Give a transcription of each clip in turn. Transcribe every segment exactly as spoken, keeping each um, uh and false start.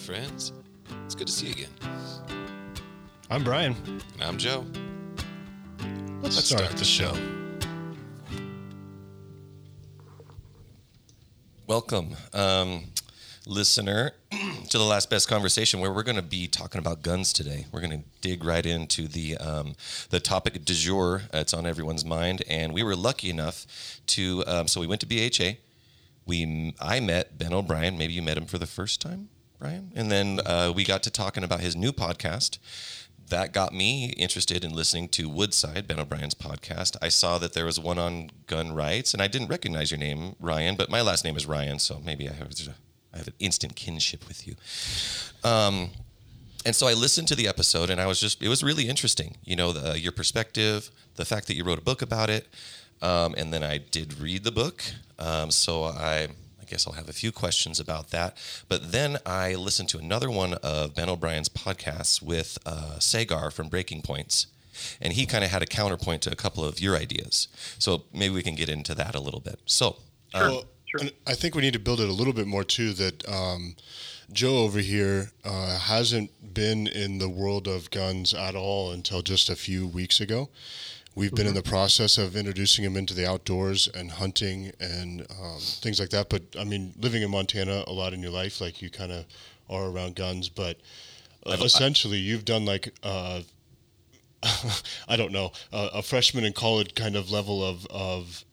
friends. It's good to see you again. I'm Brian. And I'm Joe. Let's, Let's start, start the show. Welcome, um, listener, to the Last Best Conversation, where we're going to be talking about guns today. We're going to dig right into the um, the topic du jour. Uh, it's on everyone's mind, and we were lucky enough to. Um, so we went to B H A. We I met Ben O'Brien. Maybe you met him for the first time, Brian. And then uh, we got to talking about his new podcast. That got me interested in listening to Woodside, Ben O'Brien's podcast. I saw that there was one on gun rights, and I didn't recognize your name, Ryan, but my last name is Ryan, so maybe I have, I have an instant kinship with you. Um, and so I listened to the episode, and I was just, it was really interesting. You know, the, your perspective, the fact that you wrote a book about it, um, and then I did read the book, um, so I... I guess I'll have a few questions about that. But then I listened to another one of Ben O'Brien's podcasts with uh, Sagar from Breaking Points, and he kind of had a counterpoint to a couple of your ideas. So maybe we can get into that a little bit. So um, sure. Sure. And I think we need to build it a little bit more, too, that um, Joe over here uh, hasn't been in the world of guns at all until just a few weeks ago. We've been in the process of introducing him into the outdoors and hunting and um, things like that. But, I mean, living in Montana a lot in your life, like you kind of are around guns. But uh, essentially, I, you've done like, uh, I don't know, uh, a freshman in college kind of level of, of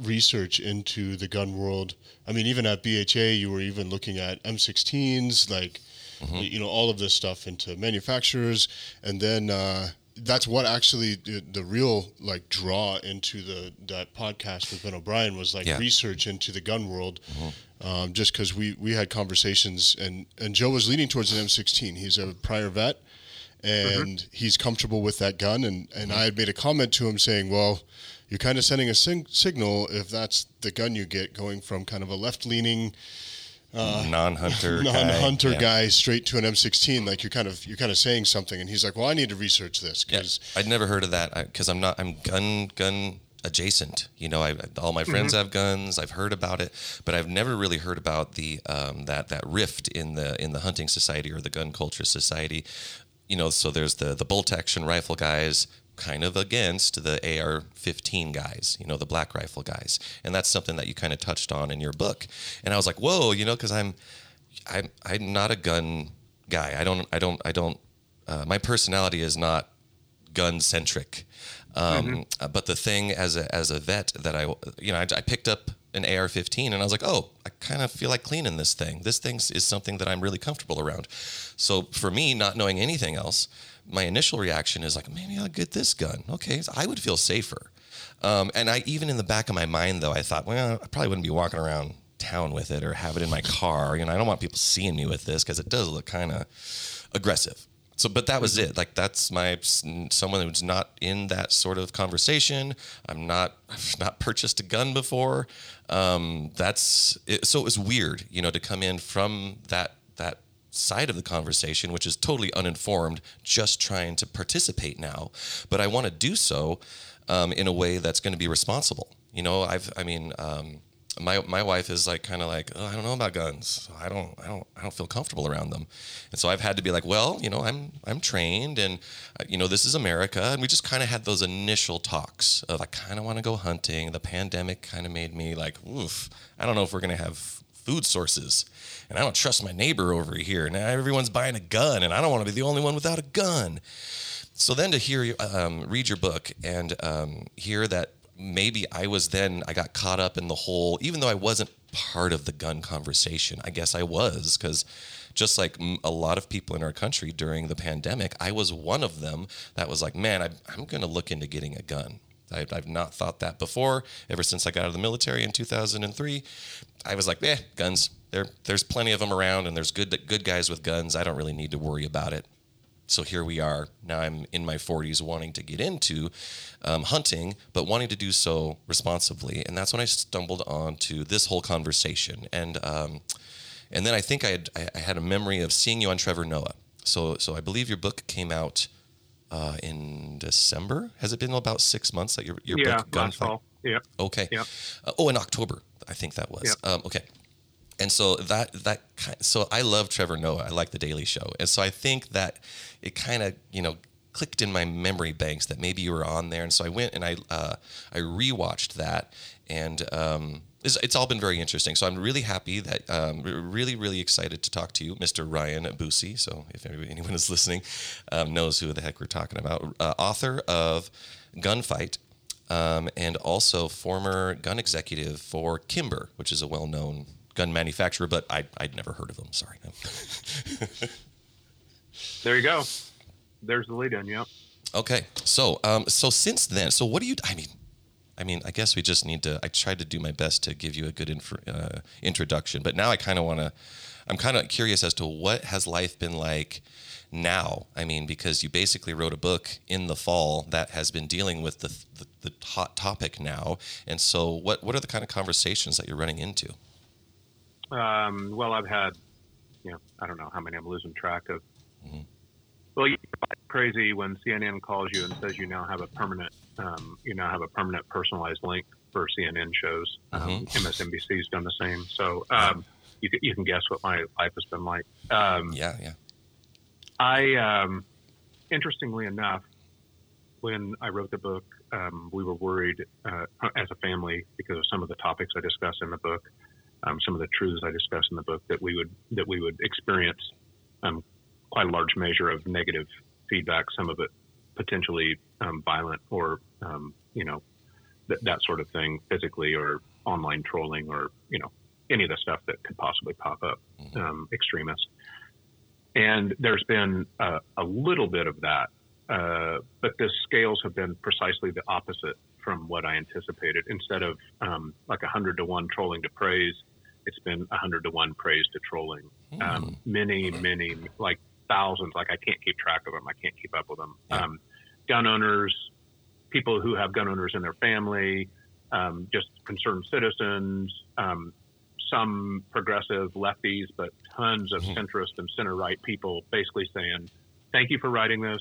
research into the gun world. I mean, even at B H A, you were even looking at M sixteens, like, mm-hmm. you know, all of this stuff into manufacturers. And then... Uh, That's what actually the, the real like draw into the that podcast with Ben O'Brien was like yeah. research into the gun world, mm-hmm. um, just because we, we had conversations and, and Joe was leaning towards an M sixteen. He's a prior vet and mm-hmm. he's comfortable with that gun. And, and mm-hmm. I had made a comment to him saying, well, you're kind of sending a sing- signal if that's the gun you get going from kind of a left-leaning Uh, non-hunter non-hunter guy, yeah. guy straight to an M sixteen, like you're kind of you're kind of saying something. And he's like, well, I need to research this because yeah. I'd never heard of that because I'm not I'm gun gun adjacent, you know. I all my friends mm-hmm. have guns. I've heard about it, but I've never really heard about the um that that rift in the in the hunting society or the gun culture society, you know. So there's the the bolt action rifle guys kind of against the A R fifteen guys, you know, the black rifle guys. And that's something that you kind of touched on in your book. And I was like, whoa, you know, because I'm, I'm, I'm not a gun guy. I don't, I don't, I don't, uh, my personality is not gun centric. Um, mm-hmm. uh, but the thing as a, as a vet that I, you know, I, I picked up an A R fifteen and I was like, oh, I kind of feel like cleaning this thing. This thing is something that I'm really comfortable around. So for me, not knowing anything else, my initial reaction is like, maybe I'll get this gun. Okay, so I would feel safer. Um, and I even in the back of my mind, though, I thought, well, I probably wouldn't be walking around town with it or have it in my car. You know, I don't want people seeing me with this because it does look kind of aggressive. So, but that was it. Like, that's my someone who's not in that sort of conversation. I'm not. I've not purchased a gun before. Um, that's it, so it was weird, you know, to come in from that that. side of the conversation, which is totally uninformed, just trying to participate now. But I want to do so um, in a way that's going to be responsible. You know, I've, I mean, um, my my wife is like kind of like, oh, I don't know about guns. I don't, I don't, I don't feel comfortable around them. And so I've had to be like, well, you know, I'm, I'm trained, and uh, you know, this is America. And we just kind of had those initial talks of I kind of want to go hunting. The pandemic kind of made me like, oof, I don't know if we're gonna have food sources, and I don't trust my neighbor over here. Now everyone's buying a gun, and I don't want to be the only one without a gun. So then to hear you um, read your book and um, hear that maybe I was then I got caught up in the whole, even though I wasn't part of the gun conversation. I guess I was, because just like a lot of people in our country during the pandemic, I was one of them that was like, man, I, I'm going to look into getting a gun. I've, I've not thought that before. Ever since I got out of the military in two thousand three, I was like, eh, guns. There, there's plenty of them around, and there's good good guys with guns. I don't really need to worry about it. So here we are. Now I'm in my forties wanting to get into um, hunting, but wanting to do so responsibly. And that's when I stumbled onto this whole conversation. And um, and then I think I had, I had a memory of seeing you on Trevor Noah. So, so I believe your book came out Uh, in December. Has it been about six months that your your yeah, book Gunfight? Yeah. Okay. Yeah. Uh, oh, in October, I think that was. Yeah. Um, okay. And so that that so I love Trevor Noah. I like The Daily Show. And so I think that it kind of, you know, clicked in my memory banks that maybe you were on there. And so I went and I uh, I rewatched that, and um, it's, it's all been very interesting. So I'm really happy that um, really really excited to talk to you, Mister Ryan Busse. So if anyone is listening, um, knows who the heck we're talking about. Uh, author of Gunfight. Um, and also former gun executive for Kimber, which is a well-known gun manufacturer, but I, I'd never heard of them. Sorry. There you go. There's the lead-in, yeah. Okay. So, um, so since then, so what do you? I mean, I mean, I guess we just need to. I tried to do my best to give you a good inf- uh, introduction, but now I kind of want to. I'm kind of curious as to what has life been like now. I mean, because you basically wrote a book in the fall that has been dealing with the the, the hot topic now, and so what what are the kind of conversations that you're running into? Um, well, I've had, you know, I don't know how many. I'm losing track of. Mm-hmm. Well, you know, it's crazy when C N N calls you and says you now have a permanent, um, you now have a permanent personalized link for C N N shows. Mm-hmm. Um, M S N B C's done the same, so um, you you can guess what my life has been like. Um, yeah, yeah. I, um, interestingly enough, when I wrote the book, um, we were worried uh, as a family because of some of the topics I discuss in the book, um, some of the truths I discuss in the book, that we would that we would experience um, quite a large measure of negative feedback. Some of it potentially um, violent, or um, you know, th- that sort of thing, physically or online trolling, or you know, any of the stuff that could possibly pop up, um, extremists. And there's been uh, a little bit of that, uh, but the scales have been precisely the opposite from what I anticipated. Instead of um, like one hundred to one trolling to praise, it's been one hundred to one praise to trolling. Mm. Um, many, many, like thousands, like I can't keep track of them. I can't keep up with them. Yeah. Um, gun owners, people who have gun owners in their family, um, just concerned citizens, um, some progressive lefties, but tons of centrist and center-right people basically saying, thank you for writing this.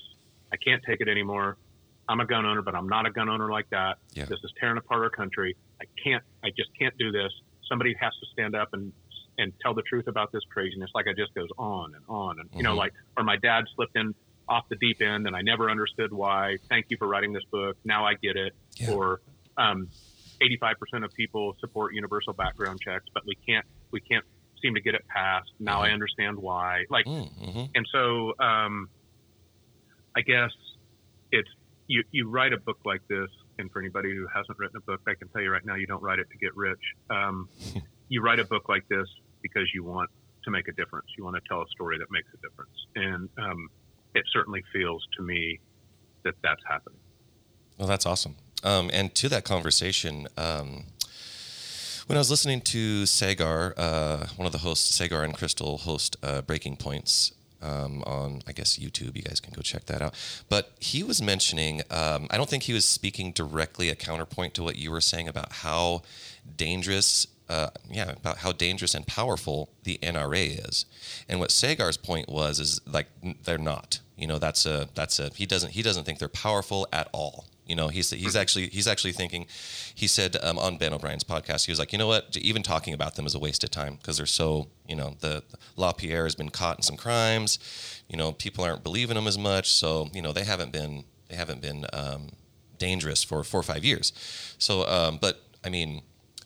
I can't take it anymore. I'm a gun owner, but I'm not a gun owner like that. Yeah. This is tearing apart our country. I can't, I just can't do this. Somebody has to stand up and, and tell the truth about this craziness. Like it just goes on and on. And, mm-hmm. you know, like, or my dad slipped in off the deep end and I never understood why. Thank you for writing this book. Now I get it. Yeah. Or, um, eighty-five percent of people support universal background checks, but we can't we can't seem to get it passed. Now I understand why. Like, mm-hmm. and so um, I guess it's you. You write a book like this, and for anybody who hasn't written a book, I can tell you right now, you don't write it to get rich. Um, you write a book like this because you want to make a difference. You want to tell a story that makes a difference, and um, it certainly feels to me that that's happening. Well, that's awesome. Um, and to that conversation, um, when I was listening to Sagar, uh, one of the hosts, Sagar and Crystal host uh, Breaking Points um, on, I guess, YouTube. You guys can go check that out. But he was mentioning, um, I don't think he was speaking directly a counterpoint to what you were saying about how dangerous, uh, yeah, about how dangerous and powerful the N R A is. And what Sagar's point was is like they're not. You know, that's a that's a he doesn't he doesn't think they're powerful at all. You know, he's he's actually he's actually thinking. He said um, on Ben O'Brien's podcast, he was like, you know what? Even talking about them is a waste of time because they're so. You know, the LaPierre has been caught in some crimes. You know, people aren't believing him as much, so you know they haven't been they haven't been um, dangerous for four or five years. So, um, but I mean.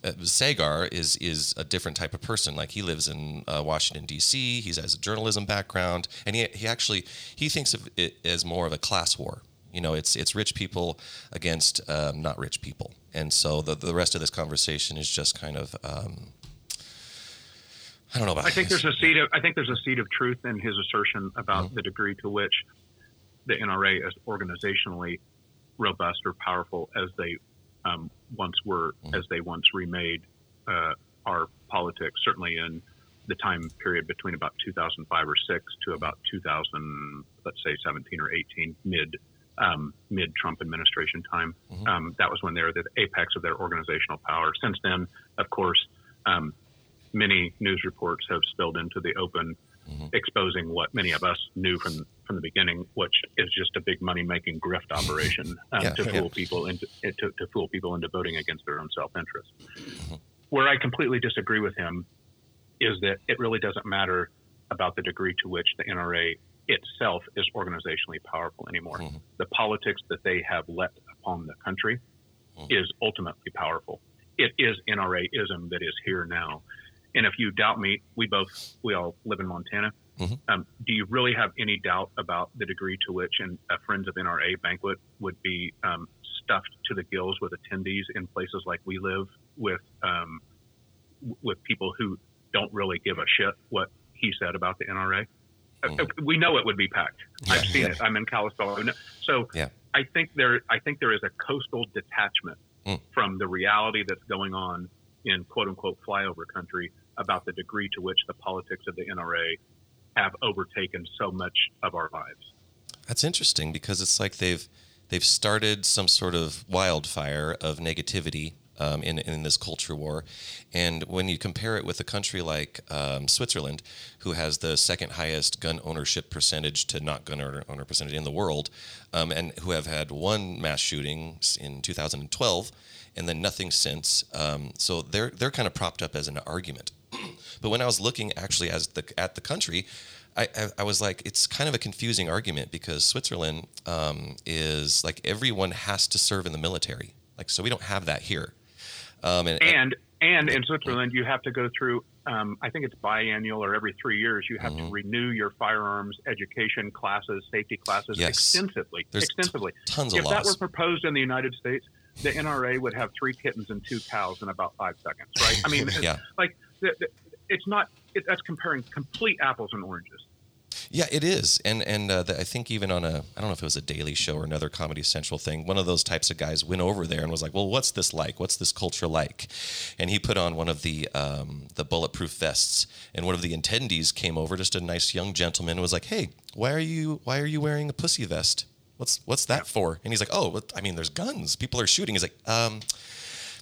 Uh, Sagar is is a different type of person. Like he lives in uh, Washington D C. He has a journalism background, and he he actually he thinks of it as more of a class war. You know, it's it's rich people against um, not rich people, and so the the rest of this conversation is just kind of um, I don't know about. I think this. there's a seed of I think there's a seed of truth in his assertion about mm-hmm. the degree to which the N R A is organizationally robust or powerful as they. Um, once were, mm-hmm. as they once remade uh, our politics, certainly in the time period between about two thousand five or six to about two thousand, let's say seventeen or eighteen, mid um, mid Trump administration time. Mm-hmm. Um, that was when they were the apex of their organizational power. Since then, of course, um, many news reports have spilled into the open, mm-hmm. exposing what many of us knew from from the beginning, which is just a big money-making grift operation um, yeah, to fool yeah. people into to, to fool people into voting against their own self-interest. Mm-hmm. Where I completely disagree with him is that it really doesn't matter about the degree to which the N R A itself is organizationally powerful anymore. Mm-hmm. The politics that they have let upon the country mm-hmm. is ultimately powerful. It is N R A-ism that is here now. And if you doubt me, we both, we all live in Montana. Mm-hmm. Um, do you really have any doubt about the degree to which an, a Friends of N R A banquet would be um, stuffed to the gills with attendees in places like we live with um, with people who don't really give a shit what he said about the N R A? Mm-hmm. Uh, we know it would be packed. Yeah, I've seen yeah. it. I'm in Kalispell. So yeah. I think there I think there is a coastal detachment mm. from the reality that's going on in quote-unquote flyover country about the degree to which the politics of the N R A have overtaken so much of our lives. That's interesting, because it's like they've they've started some sort of wildfire of negativity um, in in this culture war, and when you compare it with a country like um, Switzerland, who has the second highest gun ownership percentage to not gun owner percentage in the world, um, and who have had one mass shooting in two thousand twelve, and then nothing since, um, so they're they're kind of propped up as an argument. But when I was looking actually as the, at the country, I, I, I was like, it's kind of a confusing argument, because Switzerland um, is like everyone has to serve in the military. Like, so we don't have that here. Um, and, and, and in Switzerland, you have to go through, um, I think it's biannual or every three years, you have mm-hmm. to renew your firearms education classes, safety classes yes. extensively. There's extensively. T- tons of if laws. If that were proposed in the United States, the N R A would have three kittens and two cows in about five seconds, right? I mean, yeah. like... The, the, It's not. It, that's comparing complete apples and oranges. Yeah, it is, and and uh, the, I think even on a, I don't know if it was a Daily Show or another Comedy Central thing, one of those types of guys went over there and was like, "Well, what's this like? What's this culture like?" And he put on one of the um, the bulletproof vests, and one of the attendees came over, just a nice young gentleman, and was like, "Hey, why are you why are you wearing a pussy vest? What's what's that for?" And he's like, "Oh, I mean, there's guns. People are shooting." He's like, um.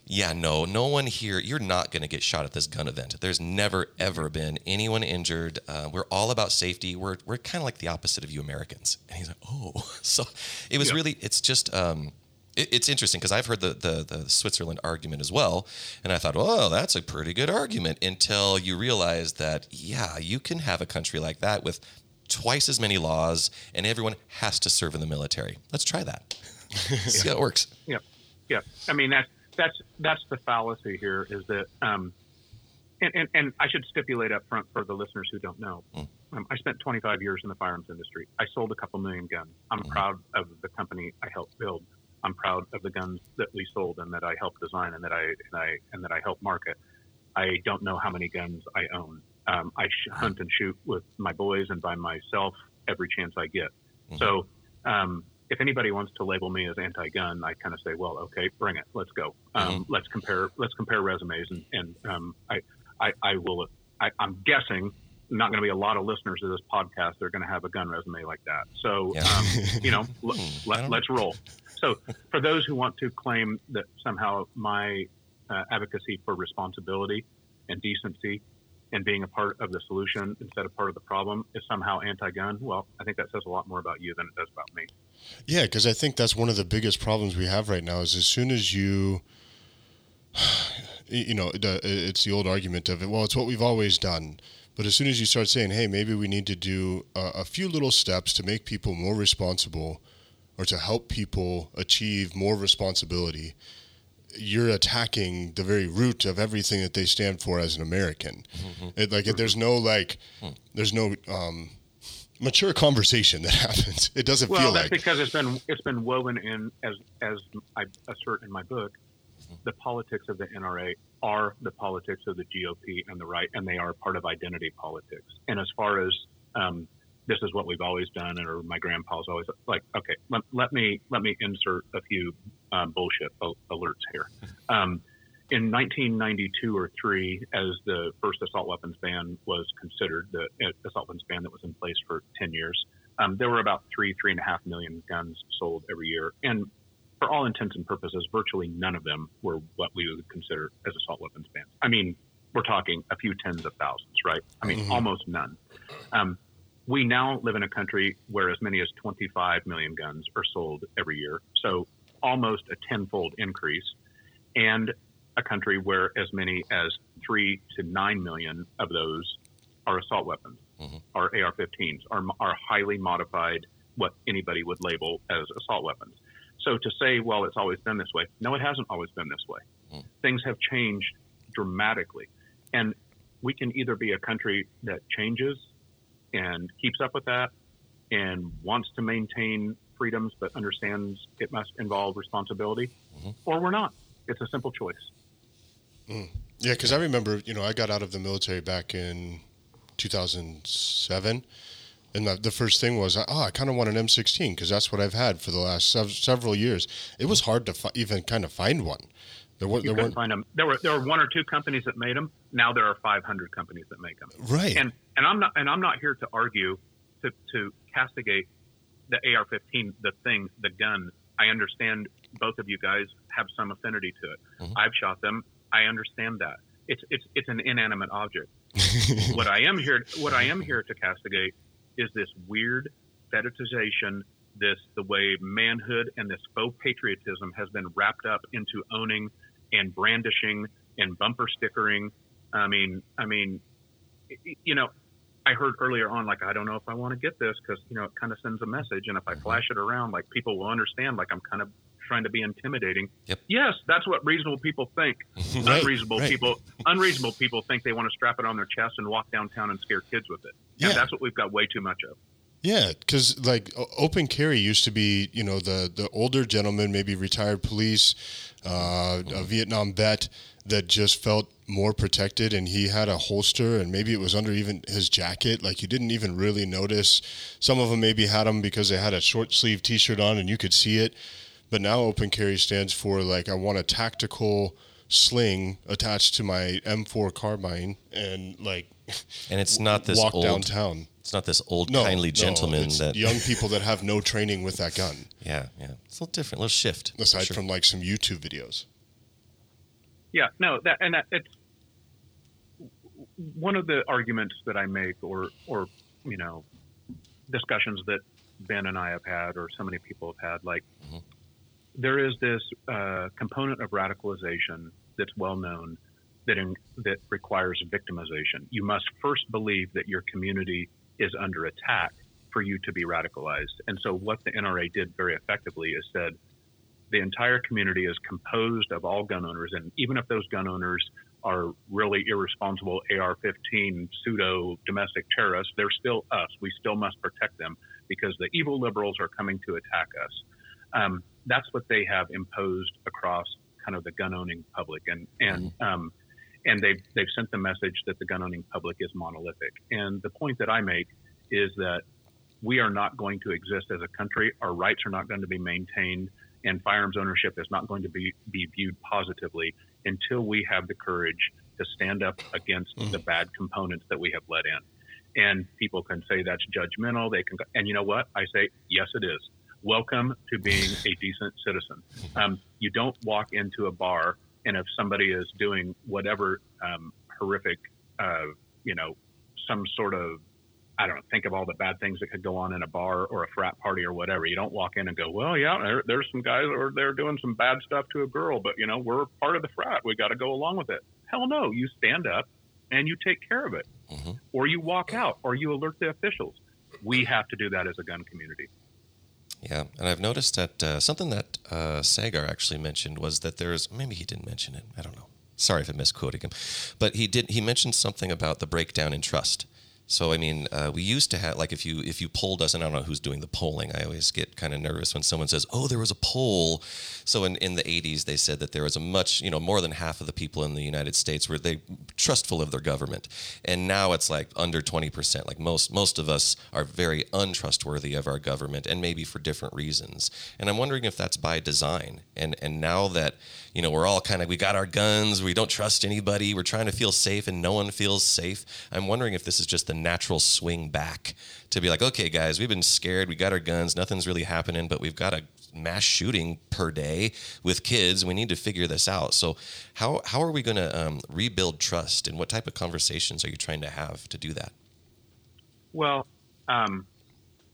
Yeah, no, no one here. You're not going to get shot at this gun event. There's never, ever been anyone injured. Uh, we're all about safety. We're we're kind of like the opposite of you Americans. And he's like, oh. So it was yeah. really, it's just, um, it, it's interesting, because I've heard the, the, the Switzerland argument as well. And I thought, oh, that's a pretty good argument, until you realize that, yeah, you can have a country like that with twice as many laws and everyone has to serve in the military. Let's try that. See how it works. Yeah, yeah. I mean, that's. That's that's the fallacy here, is that um, and, and, and I should stipulate up front for the listeners who don't know, mm. um, I spent twenty-five years in the firearms industry. I sold a couple million guns. I'm mm-hmm. proud of the company I helped build. I'm proud of the guns that we sold and that I helped design and that I and I, and that I helped market. I don't know how many guns I own. Um, I hunt and shoot with my boys and by myself every chance I get. Mm-hmm. So um if anybody wants to label me as anti-gun, I kind of say, well, okay, bring it. Let's go. Um, mm-hmm. Let's compare. Let's compare resumes, and, and um, I, I, I will. I, I'm guessing not going to be a lot of listeners to this podcast. They're going to have a gun resume like that. So, yeah. um, you know, l- let, let's roll. So, for those who want to claim that somehow my uh, advocacy for responsibility and decency and being a part of the solution instead of part of the problem is somehow anti-gun, well, I think that says a lot more about you than it does about me. Yeah, because I think that's one of the biggest problems we have right now, is as soon as you, you know, it's the old argument of, it, well, it's what we've always done. But as soon as you start saying, hey, maybe we need to do a, a few little steps to make people more responsible or to help people achieve more responsibility, you're attacking the very root of everything that they stand for as an American. Mm-hmm. It, like, it, there's no, like, mm. there's no um, mature conversation that happens. It doesn't well, feel like. Well, that's because it's been, it's been woven in, as, as I assert in my book, mm-hmm. the politics of the N R A are the politics of the G O P and the right, and they are part of identity politics. And as far as um, this is what we've always done, or my grandpa's always, like, okay, let, let me let me insert a few um, bullshit o- alerts here. Um, in nineteen ninety-two or three, as the first assault weapons ban was considered, the uh, assault weapons ban that was in place for ten years, um, there were about three, three and a half million guns sold every year. And for all intents and purposes, virtually none of them were what we would consider as assault weapons bans. I mean, we're talking a few tens of thousands, right? I mean, mm-hmm. almost none. Um, We now live in a country where as many as twenty-five million guns are sold every year, so almost a tenfold increase. And a country where as many as three to nine million of those are assault weapons, mm-hmm. are A R fifteens, are, are highly modified, what anybody would label as assault weapons. So to say, well, it's always been this way. No, it hasn't always been this way. Mm. Things have changed dramatically. And we can either be a country that changes and keeps up with that and wants to maintain freedoms but understands it must involve responsibility, mm-hmm. or we're not. It's a simple choice. Mm. Yeah, because I remember, you know, I got out of the military back in two thousand seven. And the first thing was, oh, I kind of want an M sixteen because that's what I've had for the last sev- several years. It was hard to fi- even kind of find one. There, were, there, weren't... find them. there were there were one or two companies that made them. Now there are five hundred companies that make them. Right. And and I'm not and I'm not here to argue, to, to castigate the A R fifteen, the thing, the gun. I understand both of you guys have some affinity to it. Mm-hmm. I've shot them. I understand that. It's it's it's an inanimate object. what I am here what I am here to castigate is this weird fetishization, this the way manhood and this faux patriotism has been wrapped up into owning and brandishing and bumper stickering. I mean, I mean, you know, I heard earlier on, like, I don't know if I want to get this because, you know, it kind of sends a message. And if I flash it around, like, people will understand, like, I'm kind of trying to be intimidating. Yep. Yes, that's what reasonable people think. right, unreasonable right. people unreasonable people think they want to strap it on their chest and walk downtown and scare kids with it. Yeah. And that's what we've got way too much of. Yeah, because, like, open carry used to be, you know, the, the older gentleman, maybe retired police, uh, a Vietnam vet that just felt more protected, and he had a holster, and maybe it was under even his jacket. Like, you didn't even really notice. Some of them maybe had them because they had a short sleeve T-shirt on and you could see it. But now open carry stands for, like, I want a tactical sling attached to my M four carbine and, like, and it's not this walk old, downtown. It's not this old no, kindly gentleman. No, it's that young people that have no training with that gun. Yeah, yeah. It's a little different. A little shift. Aside sure. from, like, some YouTube videos. Yeah, no, that and that, it's one of the arguments that I make or, or, you know, discussions that Ben and I have had, or so many people have had, like, mm-hmm. there is this uh, component of radicalization that's well known that in, that requires victimization. You must first believe that your community is under attack for you to be radicalized. And so what the N R A did very effectively is said the entire community is composed of all gun owners, and even if those gun owners are really irresponsible A R fifteen pseudo domestic terrorists, they're still us. We still must protect them because the evil liberals are coming to attack us. Um, that's what they have imposed across kind of the gun owning public, and and um, and they've they've sent the message that the gun owning public is monolithic. And the point that I make is that we are not going to exist as a country. Our rights are not going to be maintained, and firearms ownership is not going to be, be viewed positively until we have the courage to stand up against mm. the bad components that we have let in. And people can say that's judgmental. They can, and you know what? I say, yes, it is. Welcome to being a decent citizen. Um, you don't walk into a bar, and if somebody is doing whatever um, horrific, uh, you know, some sort of, I don't know, think of all the bad things that could go on in a bar or a frat party or whatever. You don't walk in and go, well, yeah, there, there's some guys that are there doing some bad stuff to a girl, but, you know, we're part of the frat. We got to go along with it. Hell no. You stand up and you take care of it. Mm-hmm. Or you walk out or you alert the officials. We have to do that as a gun community. Yeah, and I've noticed that uh, something that uh, Sagar actually mentioned was that there's, maybe he didn't mention it, I don't know. Sorry if I'm misquoting him. But he did. He mentioned something about the breakdown in trust. So, I mean, uh, we used to have, like, if you if you polled us, and I don't know who's doing the polling, I always get kind of nervous when someone says, oh, there was a poll. So in, in the eighties, they said that there was a much, you know, more than half of the people in the United States were they trustful of their government. And now it's like under twenty percent. Like most, most of us are very untrustworthy of our government, and maybe for different reasons. And I'm wondering if that's by design. And and now that, you know, we're all kind of, we got our guns, we don't trust anybody, we're trying to feel safe and no one feels safe. I'm wondering if this is just the natural swing back to be like, okay, guys, we've been scared. We got our guns. Nothing's really happening, but we've got a mass shooting per day with kids. We need to figure this out. So how, how are we going to um, rebuild trust, and what type of conversations are you trying to have to do that? Well, um,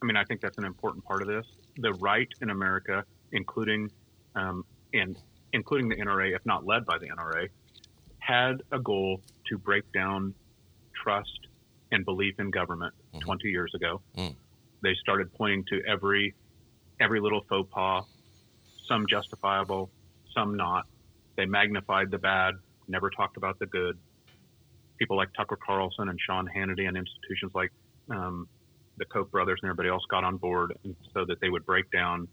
I mean, I think that's an important part of this. The right in America, including um, and including the N R A, if not led by the N R A, had a goal to break down trust and belief in government mm-hmm. twenty years ago. Mm. They started pointing to every every little faux pas, some justifiable, some not. They magnified the bad, never talked about the good. People like Tucker Carlson and Sean Hannity and institutions like um, the Koch brothers and everybody else got on board, and so that they would break down,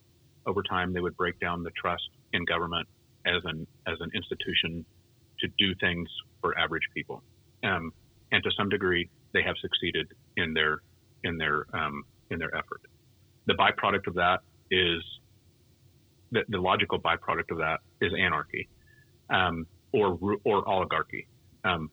over time, they would break down the trust in government as an as an institution to do things for average people. Um, and to some degree, they have succeeded in their in their um, in their effort. The byproduct of that is the, the logical byproduct of that is anarchy, um, or or oligarchy. Um,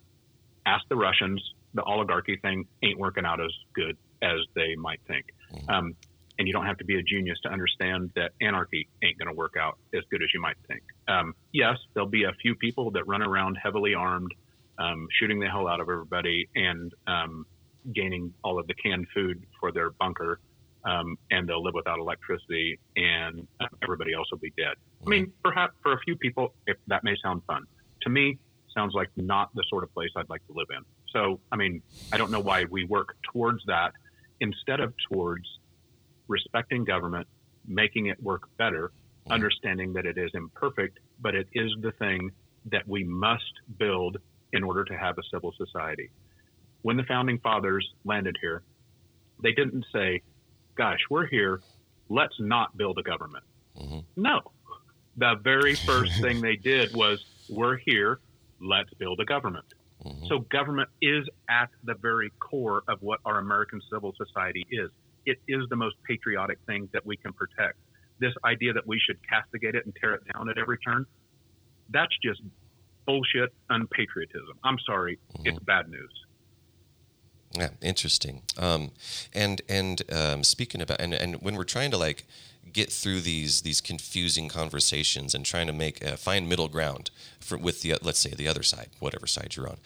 ask the Russians, the oligarchy thing ain't working out as good as they might think. Mm-hmm. Um, and you don't have to be a genius to understand that anarchy ain't going to work out as good as you might think. Um, yes, there'll be a few people that run around heavily armed, um, shooting the hell out of everybody and um, gaining all of the canned food for their bunker, um, and they'll live without electricity, and everybody else will be dead. Mm-hmm. I mean, perhaps for a few people, if that may sound fun. To me, sounds like not the sort of place I'd like to live in. So, I mean, I don't know why we work towards that instead of towards respecting government, making it work better, yeah. understanding that it is imperfect, but it is the thing that we must build in order to have a civil society. When the founding fathers landed here, they didn't say, gosh, we're here, let's not build a government. Mm-hmm. No. The very first thing they did was, we're here, let's build a government. Mm-hmm. So government is at the very core of what our American civil society is. It is the most patriotic thing that we can protect. This idea that we should castigate it and tear it down at every turn, that's just bullshit unpatriotism. I'm sorry, mm-hmm. it's bad news. Yeah, interesting. Um, and and um, speaking about, and, and when we're trying to like get through these these confusing conversations and trying to make uh, find middle ground for, with the, let's say, the other side, whatever side you're on.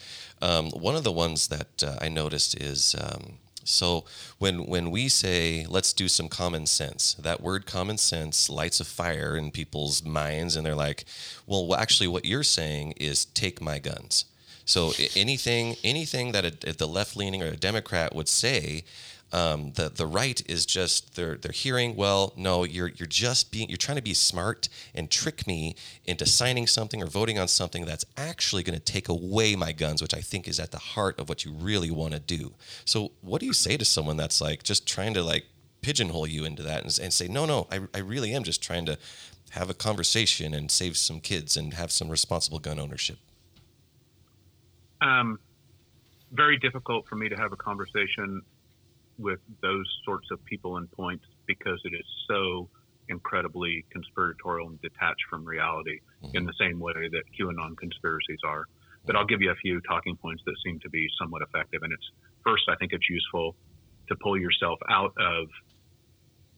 Um, one of the ones that uh, I noticed is, um, so when when we say, let's do some common sense, that word common sense lights a fire in people's minds, and they're like, well, well actually what you're saying is take my guns. So anything anything that a, the left-leaning or a Democrat would say, Um, the the right is just they're they're hearing, well, no, you're you're just being you're trying to be smart and trick me into signing something or voting on something that's actually going to take away my guns, which I think is at the heart of what you really want to do. So what do you say to someone that's like just trying to like pigeonhole you into that and, and say, no, no, I I really am just trying to have a conversation and save some kids and have some responsible gun ownership? Um, very difficult for me to have a conversation with those sorts of people and points, because it is so incredibly conspiratorial and detached from reality, mm-hmm. in the same way that QAnon conspiracies are. But I'll give you a few talking points that seem to be somewhat effective. And it's first, I think it's useful to pull yourself out of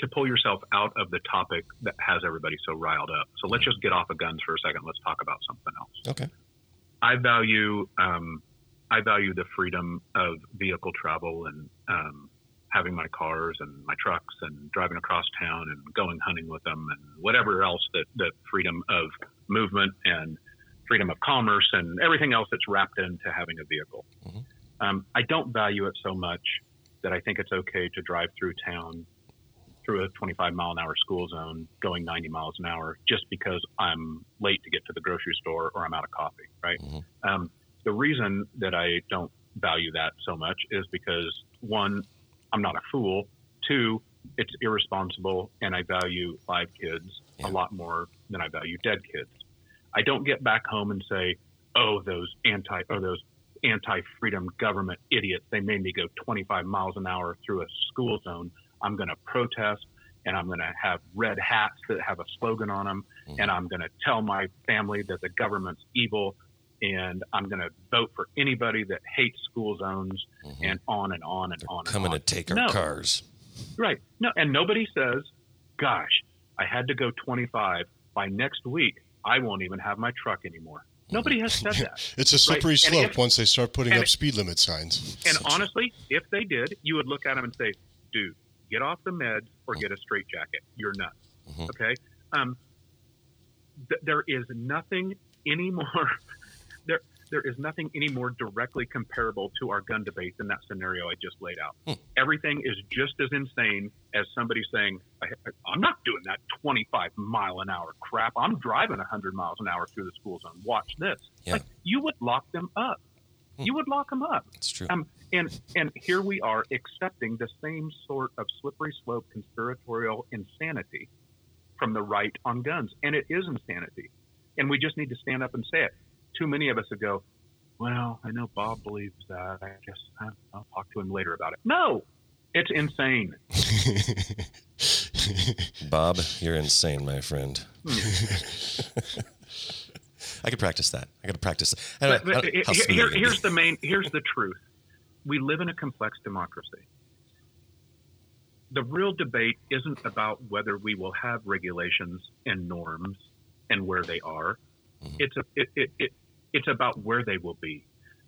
to pull yourself out of the topic that has everybody so riled up. So let's just get off of guns for a second. Let's talk about something else. Okay. I value um, I value the freedom of vehicle travel and um, having my cars and my trucks and driving across town and going hunting with them and whatever else, that the freedom of movement and freedom of commerce and everything else that's wrapped into having a vehicle. Mm-hmm. Um, I don't value it so much that I think it's okay to drive through town through a twenty-five mile an hour school zone going ninety miles an hour just because I'm late to get to the grocery store or I'm out of coffee. Right. Mm-hmm. Um, the reason that I don't value that so much is because, one, I'm not a fool. Two, it's irresponsible, and I value live kids yeah. a lot more than I value dead kids. I don't get back home and say, "Oh, those anti, oh, those anti-freedom government idiots! They made me go twenty-five miles an hour through a school zone. I'm going to protest, and I'm going to have red hats that have a slogan on them, mm-hmm. and I'm going to tell my family that the government's evil, and I'm going to vote for anybody that hates school zones," mm-hmm. and on and on and They're on. Coming and on. to take our no. cars. Right. No, and nobody says, gosh, I had to go twenty-five. By next week, I won't even have my truck anymore. Mm-hmm. Nobody has said that. It's a slippery right? slope if, once they start putting up it, speed limit signs. And Such honestly, a... if they did, you would look at them and say, dude, get off the meds or mm-hmm. get a straitjacket. You're nuts. Mm-hmm. Okay? Um, th- there is nothing anymore. there, there is nothing any more directly comparable to our gun debate than that scenario I just laid out. Hmm. Everything is just as insane as somebody saying, I, I'm not doing that twenty-five mile an hour crap. I'm driving one hundred miles an hour through the school zone. Watch this. Yeah. Like, you would lock them up. Hmm. You would lock them up. That's true. Um, and, and here we are accepting the same sort of slippery slope conspiratorial insanity from the right on guns. And it is insanity. And we just need to stand up and say it. Too many of us would go, well, I know Bob believes that. I guess I'll talk to him later about it. No, it's insane. Bob, you're insane, my friend. Hmm. I could practice that. I got to practice. I don't, but, but, I don't, it, here, here's the main, here's the truth. We live in a complex democracy. The real debate isn't about whether we will have regulations and norms and where they are. Mm-hmm. It's a, it, it, it, it's about where they will be.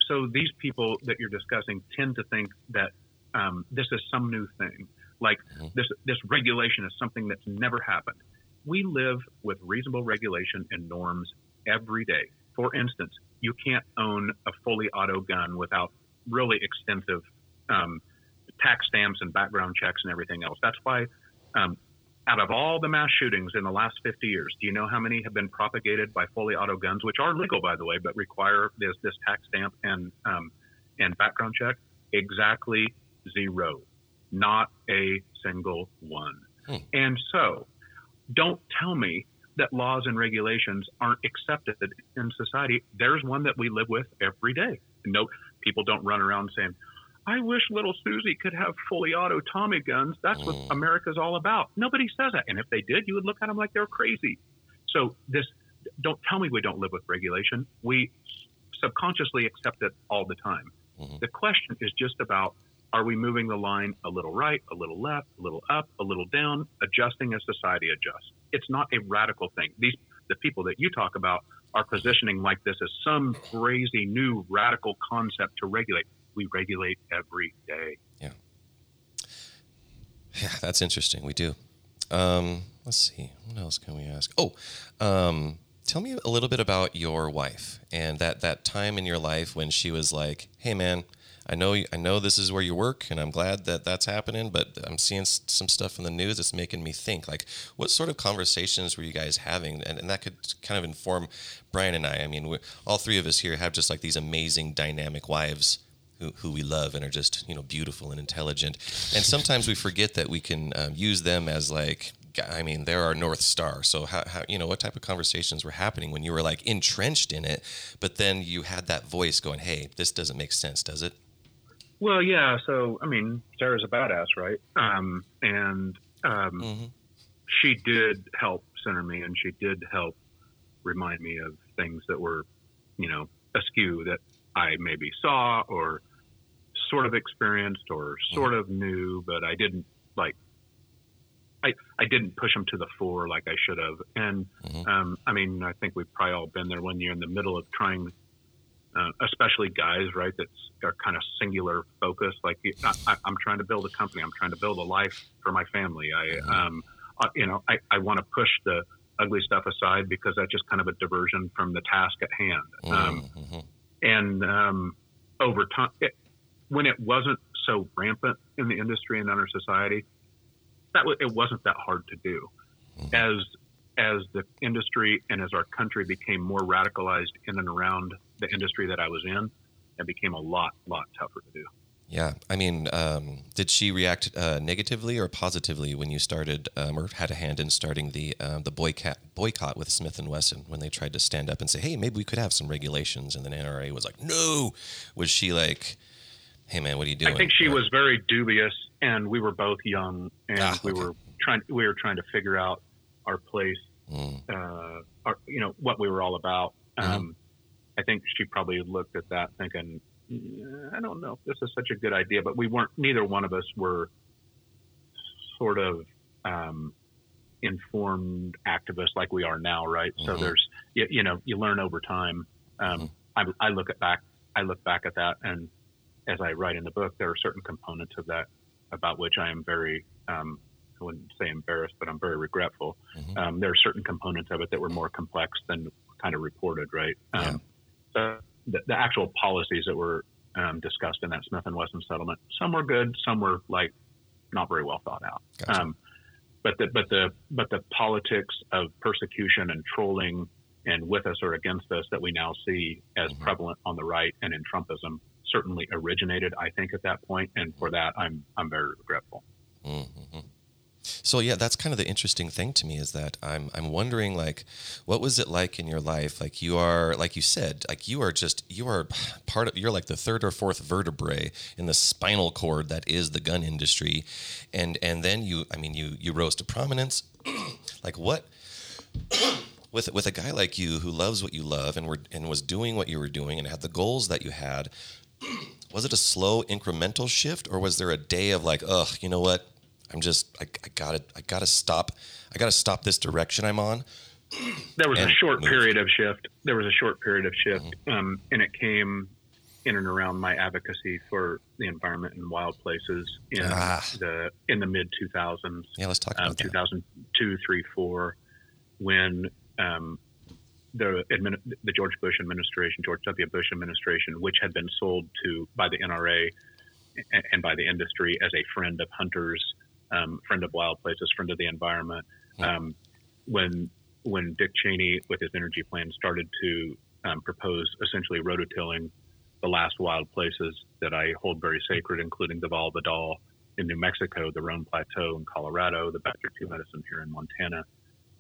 So these people that you're discussing tend to think that um, this is some new thing, like mm-hmm. this this regulation is something that's never happened. We live with reasonable regulation and norms every day. For instance, you can't own a fully auto gun without really extensive um, tax stamps and background checks and everything else. That's why um, out of all the mass shootings in the last fifty years, do you know how many have been propagated by fully auto guns, which are legal, by the way, but require this, this tax stamp and um, and background check? Exactly zero. Not a single one. Hmm. And so don't tell me that laws and regulations aren't accepted in society. There's one that we live with every day. No, people don't run around saying, I wish little Susie could have fully auto Tommy guns. That's what America's all about. Nobody says that. And if they did, you would look at them like they're crazy. So this, don't tell me we don't live with regulation. We subconsciously accept it all the time. Mm-hmm. The question is just about, are we moving the line a little right, a little left, a little up, a little down, adjusting as society adjusts? It's not a radical thing. These, the people that you talk about are positioning like this as some crazy new radical concept to regulate. We regulate every day. Yeah. Yeah, that's interesting. We do. Um, let's see. What else can we ask? Oh, um, tell me a little bit about your wife and that, that time in your life when she was like, hey, man, I know I know this is where you work, and I'm glad that that's happening, but I'm seeing some stuff in the news that's making me think. Like, what sort of conversations were you guys having? And, and that could kind of inform Brian and I. I mean, we're, all three of us here have just like these amazing dynamic wives Who, who we love and are just, you know, beautiful and intelligent. And sometimes we forget that we can um, use them as like, I mean, they're our North Star. So how, how, you know, what type of conversations were happening when you were like entrenched in it, but then you had that voice going, hey, this doesn't make sense, does it? Well, yeah. So, I mean, Sarah's a badass, right? Um, and um, mm-hmm. she did help center me, and she did help remind me of things that were, you know, askew that I maybe saw or sort of experienced or sort of knew, but I didn't like, I, I didn't push them to the fore like I should have. And, mm-hmm. um, I mean, I think we've probably all been there one year in the middle of trying, uh, especially guys, right. That's are kind of singular focus. Like I, I, I'm trying to build a company. I'm trying to build a life for my family. I, mm-hmm. um, I, you know, I, I want to push the ugly stuff aside because that's just kind of a diversion from the task at hand. Mm-hmm. Um, mm-hmm. And, um, over time, it, when it wasn't so rampant in the industry and in our society, that was, it wasn't that hard to do. As, as the industry and as our country became more radicalized in and around the industry that I was in, it became a lot, lot tougher to do. Yeah. I mean, um, did she react, uh, negatively or positively when you started, um, or had a hand in starting the, um, the boycott boycott with Smith and Wesson when they tried to stand up and say, hey, maybe we could have some regulations. And then N R A was like, no. Was she like, hey man, what are you doing? I think she or, was very dubious, and we were both young, and ah, we okay. were trying, we were trying to figure out our place, mm. uh, our, you know, what we were all about. Mm-hmm. Um, I think she probably looked at that thinking, I don't know if this is such a good idea, but we weren't, neither one of us were sort of um, informed activists like we are now. Right. Mm-hmm. So there's, you, you know, you learn over time. Um, mm-hmm. I, I look at back, I look back at that. And as I write in the book, there are certain components of that about which I am very um, I wouldn't say embarrassed, but I'm very regretful. Mm-hmm. Um, there are certain components of it that were more complex than kind of reported, right? Yeah. Um, so the, the actual policies that were um, discussed in that Smith and Wesson settlement, some were good, some were like not very well thought out. Gotcha. Um, but the but the but the politics of persecution and trolling and with us or against us that we now see as mm-hmm. prevalent on the right and in Trumpism certainly originated, I think, at that point. And for that, I'm I'm very regretful. Mm-hmm. So, yeah, that's kind of the interesting thing to me is that I'm I'm wondering, like, what was it like in your life? Like you are, like you said, like you are just, you are part of, you're like the third or fourth vertebrae in the spinal cord that is the gun industry. And and then you, I mean, you, you rose to prominence. Like what? With with a guy like you who loves what you love and were and was doing what you were doing and had the goals that you had, was it a slow incremental shift, or was there a day of like, ugh, you know what, I'm just I, I gotta I gotta stop I gotta stop this direction I'm on? There was a short move. period of shift. There was a short period of shift, mm-hmm. um, and it came in and around my advocacy for the environment in wild places in ah. the in the mid two thousands. Yeah, let's talk about um, two thousand two, three, four, when. Um, the, the George Bush administration, George W. Bush administration, which had been sold to by the N R A and by the industry as a friend of hunters, um, friend of wild places, friend of the environment. Yeah. Um, when when Dick Cheney, with his energy plan, started to um, propose essentially rototilling the last wild places that I hold very sacred, including the Valvadal in New Mexico, the Rhone Plateau in Colorado, the Badger Tree Medicine here in Montana,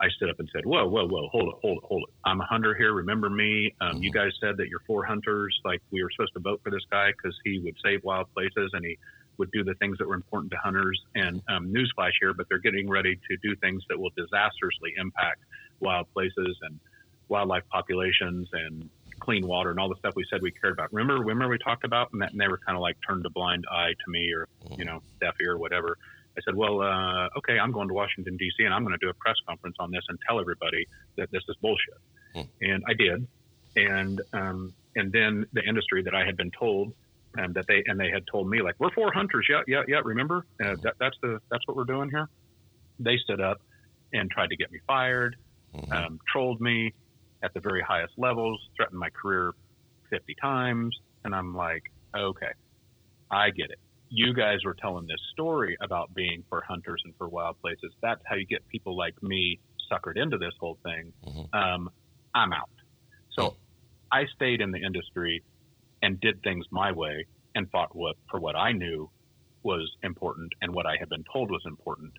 I stood up and said, whoa, whoa, whoa, hold it, hold it, hold it. I'm a hunter here. Remember me. Um, mm-hmm. You guys said that you're for hunters. Like, we were supposed to vote for this guy because he would save wild places and he would do the things that were important to hunters. And um, newsflash here, but they're getting ready to do things that will disastrously impact wild places and wildlife populations and clean water and all the stuff we said we cared about. Remember, remember we talked about? And, that, and they were kind of like turned a blind eye to me or, mm-hmm. you know, deaf ear or whatever. I said, well, uh, okay, I'm going to Washington, D C, and I'm going to do a press conference on this and tell everybody that this is bullshit. Hmm. And I did. And um, and then the industry that I had been told um, that they – and they had told me, like, we're for hunters. Yeah, yeah, yeah. Remember? Uh, that, that's the that's what we're doing here. They stood up and tried to get me fired, mm-hmm. um, trolled me at the very highest levels, threatened my career fifty times. And I'm like, okay, I get it. You guys were telling this story about being for hunters and for wild places. That's how you get people like me suckered into this whole thing. Mm-hmm. Um, I'm out. So oh. I stayed in the industry and did things my way and fought what, for what I knew was important and what I had been told was important.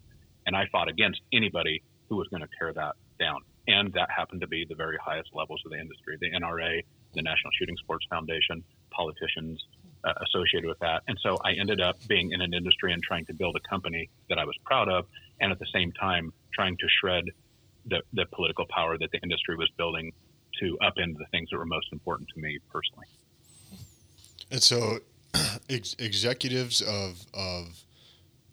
And I fought against anybody who was going to tear that down. And that happened to be the very highest levels of the industry, the N R A, the National Shooting Sports Foundation, politicians, Uh, associated with that. And so I ended up being in an industry and trying to build a company that I was proud of, and at the same time trying to shred the, the political power that the industry was building to upend the things that were most important to me personally. And so ex- executives of of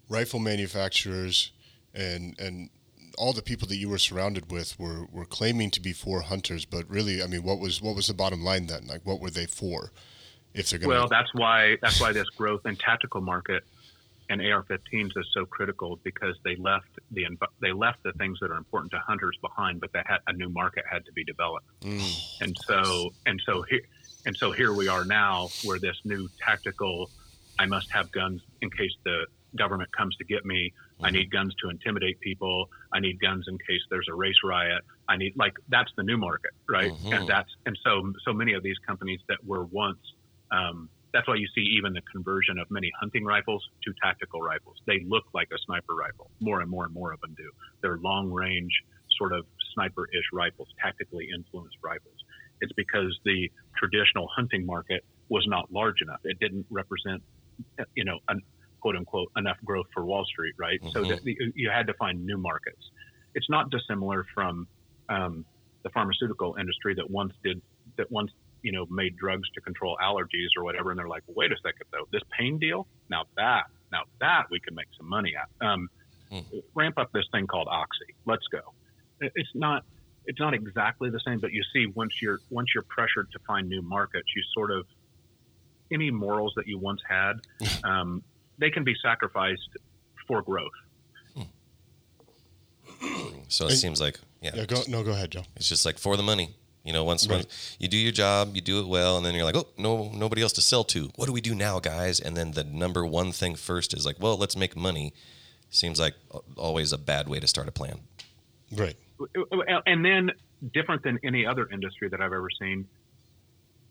rifle manufacturers and and all the people that you were surrounded with were were claiming to be for hunters, but really, I mean, what was what was the bottom line then? Like, what were they for? If they're gonna well, that's why that's why this growth in tactical market and A R fifteens is so critical, because they left the they left the things that are important to hunters behind, but that had, a new market had to be developed, mm. and so and so here and so here we are now, where this new tactical, I must have guns in case the government comes to get me. Mm-hmm. I need guns to intimidate people. I need guns in case there's a race riot. I need like that's the new market, right? Mm-hmm. And that's and so so many of these companies that were once Um, that's why you see even the conversion of many hunting rifles to tactical rifles. They look like a sniper rifle. More and more and more of them do. They're long-range sort of sniper-ish rifles, tactically influenced rifles. It's because the traditional hunting market was not large enough. It didn't represent, you know, an, quote-unquote, enough growth for Wall Street, right? Mm-hmm. So the, the, you had to find new markets. It's not dissimilar from um, the pharmaceutical industry that once did – that once – you know, made drugs to control allergies or whatever. And they're like, well, wait a second though, this pain deal, now that, now that we can make some money at, um, mm. ramp up this thing called Oxy. Let's go. It's not, it's not exactly the same, but you see, once you're, once you're pressured to find new markets, you sort of, any morals that you once had, um, they can be sacrificed for growth. Mm. So it I, seems like, yeah. yeah go, no, go ahead, Joe. It's just like for the money. You know, once, right. once you do your job, you do it well, and then you're like, oh, no, nobody else to sell to. What do we do now, guys? And then the number one thing first is like, well, let's make money. Seems like always a bad way to start a plan. Right. And then different than any other industry that I've ever seen,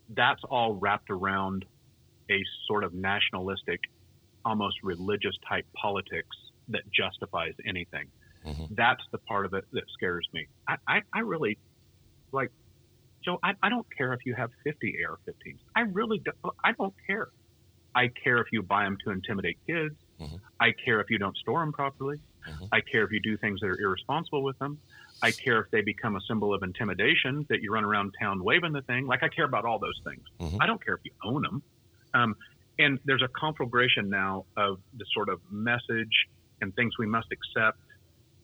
that's all wrapped around a sort of nationalistic, almost religious type politics that justifies anything. Mm-hmm. That's the part of it that scares me. I, I, I really, like, Joe, I, I don't care if you have fifty A R fifteens. I really don't. I don't care. I care if you buy them to intimidate kids. Mm-hmm. I care if you don't store them properly. Mm-hmm. I care if you do things that are irresponsible with them. I care if they become a symbol of intimidation, that you run around town waving the thing. Like, I care about all those things. Mm-hmm. I don't care if you own them. Um, and there's a conflagration now of the sort of message and things we must accept.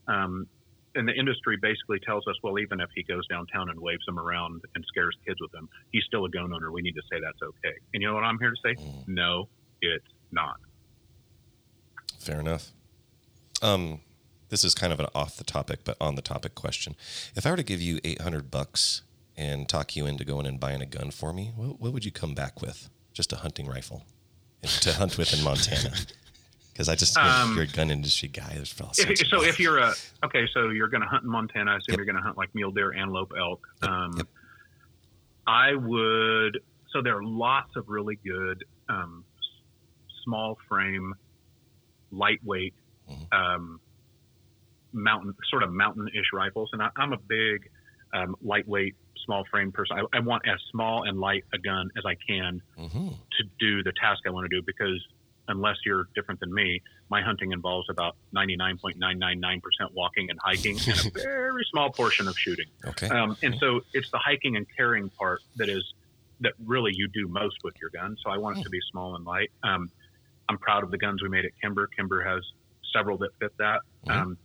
Um, and the industry basically tells us, well, even if he goes downtown and waves them around and scares kids with them, he's still a gun owner. We need to say that's okay. And you know what I'm here to say? Mm. No, it's not. Fair enough. Um, this is kind of an off the topic, but on the topic question. If I were to give you eight hundred bucks and talk you into going and buying a gun for me, what, what would you come back with? Just a hunting rifle to hunt with in Montana. Because I just, um, you're a gun industry guy. There's if, so if you're a, okay, so you're going to hunt in Montana. I assume yep. you're going to hunt like mule deer, antelope, elk. Yep. Um, yep. I would, so there are lots of really good um, small frame, lightweight, mm-hmm. um, mountain, sort of mountain-ish rifles. And I, I'm a big um, lightweight, small frame person. I, I want as small and light a gun as I can mm-hmm. to do the task I want to do, because unless you're different than me, my hunting involves about ninety-nine point nine nine nine percent walking and hiking and a very small portion of shooting. Okay. Um, and so it's the hiking and carrying part that is, that really you do most with your gun. So I want it to be small and light. Um, I'm proud of the guns we made at Kimber. Kimber has several that fit that. Mm-hmm. Um,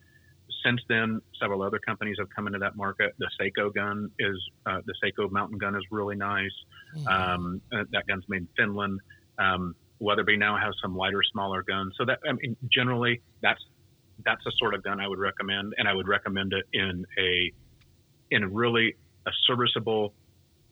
since then, several other companies have come into that market. The Seiko gun is, uh, the Seiko mountain gun is really nice. Mm-hmm. Um, that gun's made in Finland. Um, Weatherby now has some lighter, smaller guns. So that, I mean, generally that's, that's the sort of gun I would recommend. And I would recommend it in a, in a really a serviceable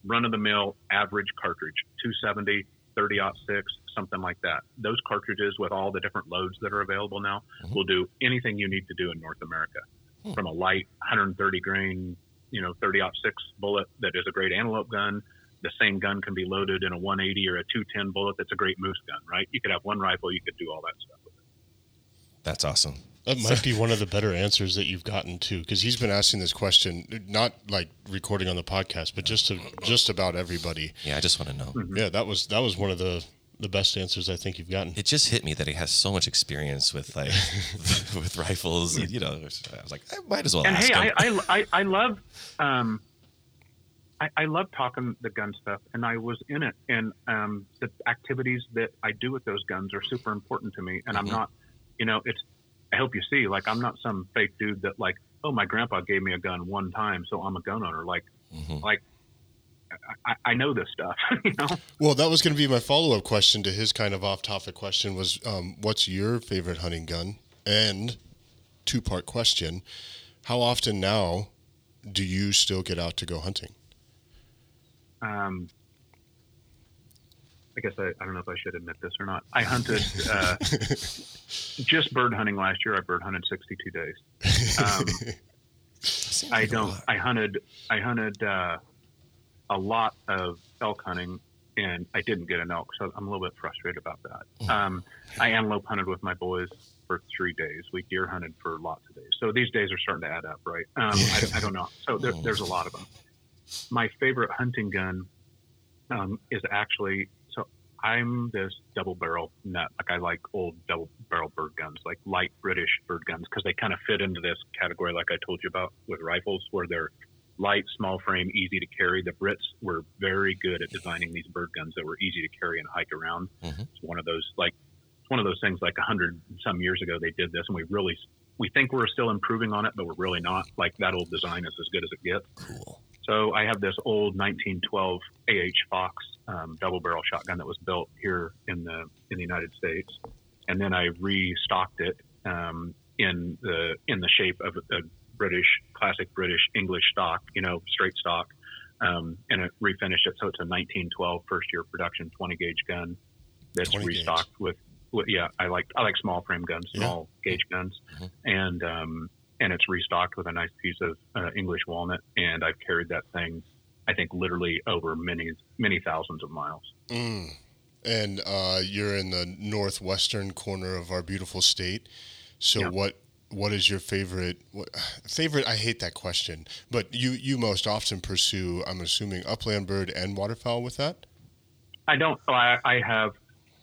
run of the mill, average cartridge, two seventy, thirty aught six, something like that. Those cartridges with all the different loads that are available now mm-hmm. will do anything you need to do in North America, mm-hmm. from a light one hundred thirty grain, you know, thirty aught six bullet that is a great antelope gun. The same gun can be loaded in a one eighty or a two ten bullet that's a great moose gun, right? You could have one rifle, you could do all that stuff with it. That's awesome. That might be one of the better answers that you've gotten to, because he's been asking this question, not like recording on the podcast, but just to, just about everybody. Yeah, I just want to know. Mm-hmm. Yeah, that was that was one of the, the best answers I think you've gotten. It just hit me that he has so much experience with like with rifles. And, you know, I was like, I might as well. And ask hey, him. I, I I love. Um, I, I love talking the gun stuff, and I was in it. And um, the activities that I do with those guns are super important to me. And mm-hmm. I'm not, you know, it's, I hope you see, like, I'm not some fake dude that like, oh, my grandpa gave me a gun one time, so I'm a gun owner. Like, mm-hmm. like I, I know this stuff, you know? Well, that was going to be my follow-up question to his kind of off-topic question was, um, what's your favorite hunting gun? And two-part question, how often now do you still get out to go hunting? Um, I guess I, I don't know if I should admit this or not. I hunted uh, just bird hunting last year. I bird hunted sixty-two days. Um, I don't. I hunted. I hunted uh, a lot of elk hunting, and I didn't get an elk, so I'm a little bit frustrated about that. Um, I antelope hunted with my boys for three days. We deer hunted for lots of days. So these days are starting to add up, right? Um, I, I don't know. So there, there's a lot of them. My favorite hunting gun um, is actually, so I'm this double barrel nut. Like I like old double barrel bird guns, like light British bird guns, because they kind of fit into this category like I told you about with rifles, where they're light, small frame, easy to carry. The Brits were very good at designing these bird guns that were easy to carry and hike around. Mm-hmm. It's one of those like it's one of those things like a hundred some years ago they did this, and we really we think we're still improving on it, but we're really not. Like that old design is as good as it gets. Cool. So I have this old nineteen twelve A H Fox um, double-barrel shotgun that was built here in the in the United States, and then I restocked it um, in the in the shape of a, a British, classic British English stock, you know, straight stock, um, and it refinished it. So it's a nineteen twelve first year production twenty gauge gun that's restocked with, with, yeah, I like, I like small frame guns, small yeah. gauge guns. Mm-hmm. And, um, and it's restocked with a nice piece of uh, English walnut. And I've carried that thing, I think, literally over many, many thousands of miles. Mm. And uh, you're in the northwestern corner of our beautiful state. So yeah. what, what is your favorite, what, favorite? I hate that question, but you, you most often pursue, I'm assuming, upland bird and waterfowl with that? I don't, I, I have,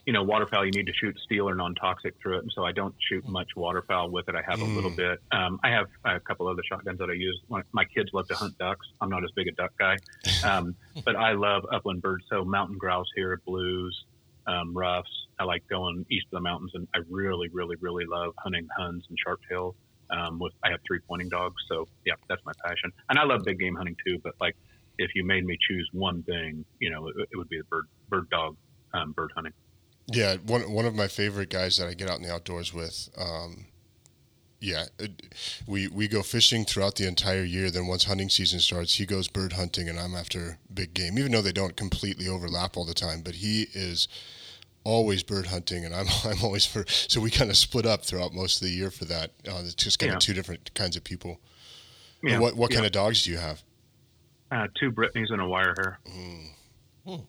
you know, waterfowl, you need to shoot steel or non-toxic through it. And so I don't shoot much waterfowl with it. I have a mm. little bit. Um, I have a couple other shotguns that I use. My kids love to hunt ducks. I'm not as big a duck guy, um, but I love upland birds. So mountain grouse here, blues, um, ruffs. I like going east of the mountains, and I really, really, really love hunting huns and sharp-tailed. Um, with I have three pointing dogs, so yeah, that's my passion. And I love big game hunting too. But like, if you made me choose one thing, you know, it, it would be the bird, bird dog, um, bird hunting. Yeah, one one of my favorite guys that I get out in the outdoors with. Um, yeah, it, we we go fishing throughout the entire year. Then once hunting season starts, he goes bird hunting, and I'm after big game. Even though they don't completely overlap all the time, but he is always bird hunting, and I'm I'm always for. So we kind of split up throughout most of the year for that. Uh, it's just kind yeah. of two different kinds of people. Yeah. And what what yeah. kind of dogs do you have? Uh, two Brittany's and a Wirehair. Mm. Mm.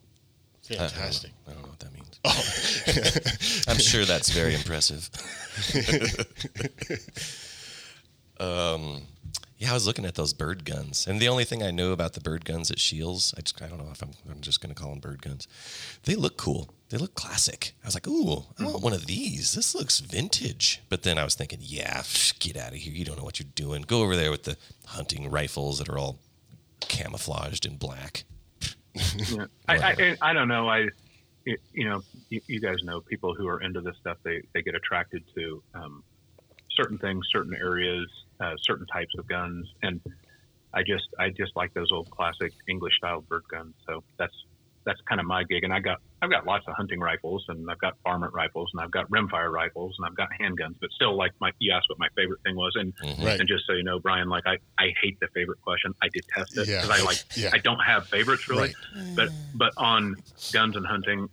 Fantastic. I don't know, I don't know what that means. Oh. I'm sure that's very impressive. um, yeah, I was looking at those bird guns, and the only thing I know about the bird guns at Shields, I just I don't know if I'm I'm just going to call them bird guns. They look cool. They look classic. I was like, ooh, I want one of these. This looks vintage. But then I was thinking, yeah, pff, get out of here. You don't know what you're doing. Go over there with the hunting rifles that are all camouflaged in black. Yeah. I, I, I don't know. I, you know, you, you guys know people who are into this stuff. They, they get attracted to um, certain things, certain areas, uh, certain types of guns. And I just, I just like those old classic English style bird guns. So that's, that's kind of my gig. And I got, I've got lots of hunting rifles, and I've got varmint rifles, and I've got rimfire rifles, and I've got handguns, but still, like, my, you asked what my favorite thing was. And, mm-hmm. right. and just so you know, Brian, like I, I hate the favorite question. I detest it because yeah. I like, yeah. I don't have favorites really, right. but, but on guns and hunting,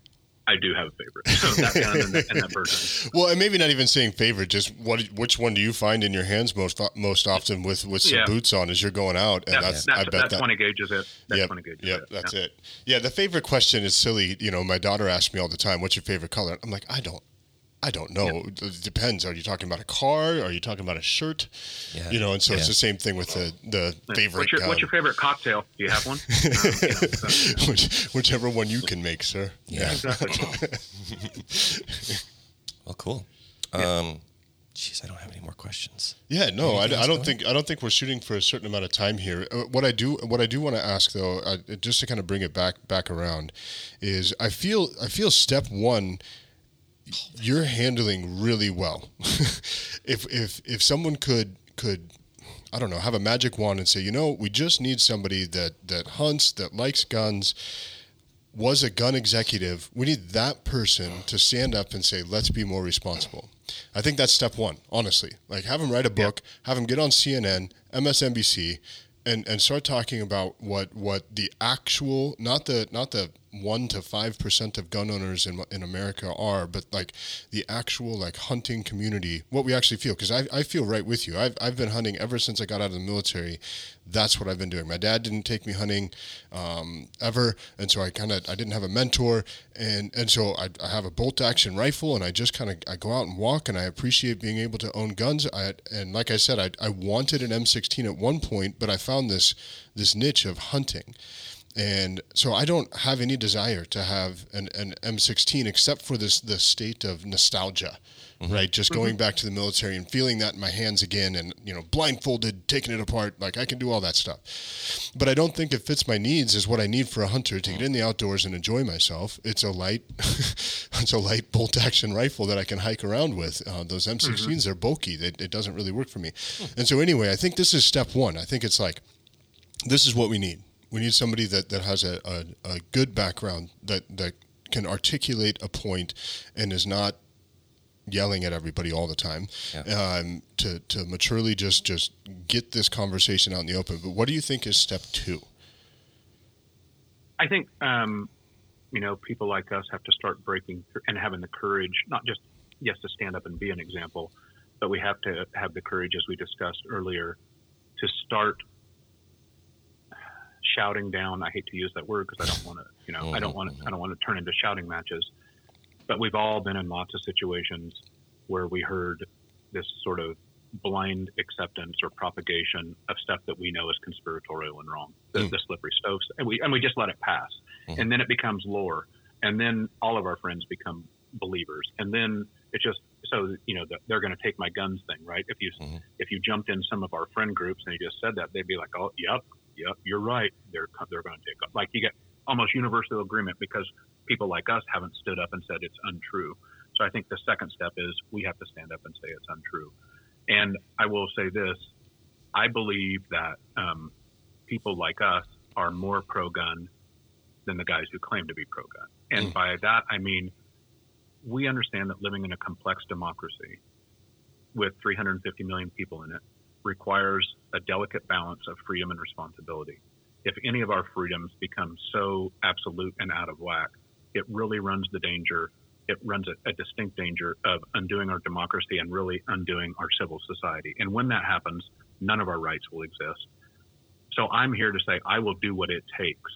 I do have a favorite. So that gun and, the, and that bird gun. Well, and maybe not even saying favorite, just what, which one do you find in your hands most, most often with, with some yeah. boots on as you're going out? And that's, that's, that's, I bet that's that, twenty gauge is it. That's yep, twenty gauge is yep, it. That's yeah. it. Yeah. The favorite question is silly. You know, my daughter asks me all the time, what's your favorite color? I'm like, I don't, I don't know. Yep. It depends. Are you talking about a car? Are you talking about a shirt? Yeah. You know, and so yeah. it's the same thing with the, the favorite. What's your, what's your favorite cocktail? Do you have one? um, you know, so, yeah. Which, whichever one you can make, sir. Yeah. yeah. Exactly. Well, cool. Yeah. Um, Jeez, I don't have any more questions. Yeah, no, I, I don't going? think I don't think we're shooting for a certain amount of time here. Uh, what I do, what I do want to ask though, uh, just to kind of bring it back back around, is I feel I feel step one. You're handling really well. if if if someone could could I don't know, have a magic wand and say, you know, we just need somebody that that hunts, that likes guns, was a gun executive. We need that person to stand up and say, let's be more responsible. I think that's step one, honestly. Like, have them write a book, yep. have them get on C N N, M S N B C, and and start talking about what what the actual, not the not the one to five percent of gun owners in in America are, but like the actual like hunting community, what we actually feel. Because I I feel right with you. I've I've been hunting ever since I got out of the military. That's what I've been doing. My dad didn't take me hunting um, ever, and so I kind of I didn't have a mentor, and and so I, I have a bolt action rifle, and I just kind of I go out and walk, and I appreciate being able to own guns. I and like I said, I I wanted an M sixteen at one point, but I found this this niche of hunting. And so I don't have any desire to have an, an M sixteen except for this the state of nostalgia, mm-hmm. right? Just going back to the military and feeling that in my hands again and, you know, blindfolded, taking it apart. Like, I can do all that stuff. But I don't think it fits my needs is what I need for a hunter to get in the outdoors and enjoy myself. It's a light it's a light bolt-action rifle that I can hike around with. Uh, those M sixteens, mm-hmm. they're bulky. They, it doesn't really work for me. Mm-hmm. And so anyway, I think this is step one. I think it's like, this is what we need. We need somebody that, that has a, a, a good background that, that can articulate a point and is not yelling at everybody all the time, yeah. um, to, to maturely just, just get this conversation out in the open. But what do you think is step two? I think, um, you know, people like us have to start breaking through and having the courage, not just, yes, to stand up and be an example, but we have to have the courage, as we discussed earlier, to start shouting down. I hate to use that word because I don't want to, you know, I don't want to, I don't want to turn into shouting matches. But we've all been in lots of situations where we heard this sort of blind acceptance or propagation of stuff that we know is conspiratorial and wrong, the, mm. the slippery stoves, and we and we just let it pass. Mm. And then it becomes lore. And then all of our friends become believers. And then it's just, so, you know, the, they're going to take my guns thing, right? If you mm-hmm. if you jumped in some of our friend groups and you just said that, they'd be like, oh, yep, yep, you're right. They're they're going to take up. Like, you get almost universal agreement because people like us haven't stood up and said it's untrue. So I think the second step is we have to stand up and say it's untrue. And I will say this, I believe that um, people like us are more pro-gun than the guys who claim to be pro-gun. And mm. by that, I mean, we understand that living in a complex democracy with three hundred fifty million people in it requires a delicate balance of freedom and responsibility. If any of our freedoms become so absolute and out of whack, it really runs the danger. It runs a, a distinct danger of undoing our democracy and really undoing our civil society. And when that happens, none of our rights will exist. So I'm here to say I will do what it takes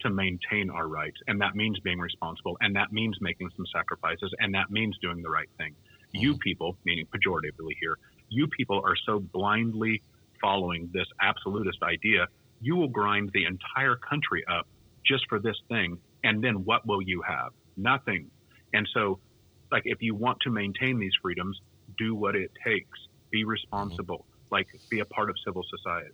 to maintain our rights. And that means being responsible. And that means making some sacrifices. And that means doing the right thing. Mm-hmm. You people, meaning pejoratively here, you people are so blindly following this absolutist idea. You will grind the entire country up just for this thing. And then what will you have? Nothing. And so, like, if you want to maintain these freedoms, do what it takes. Be responsible. Mm-hmm. Like, be a part of civil society.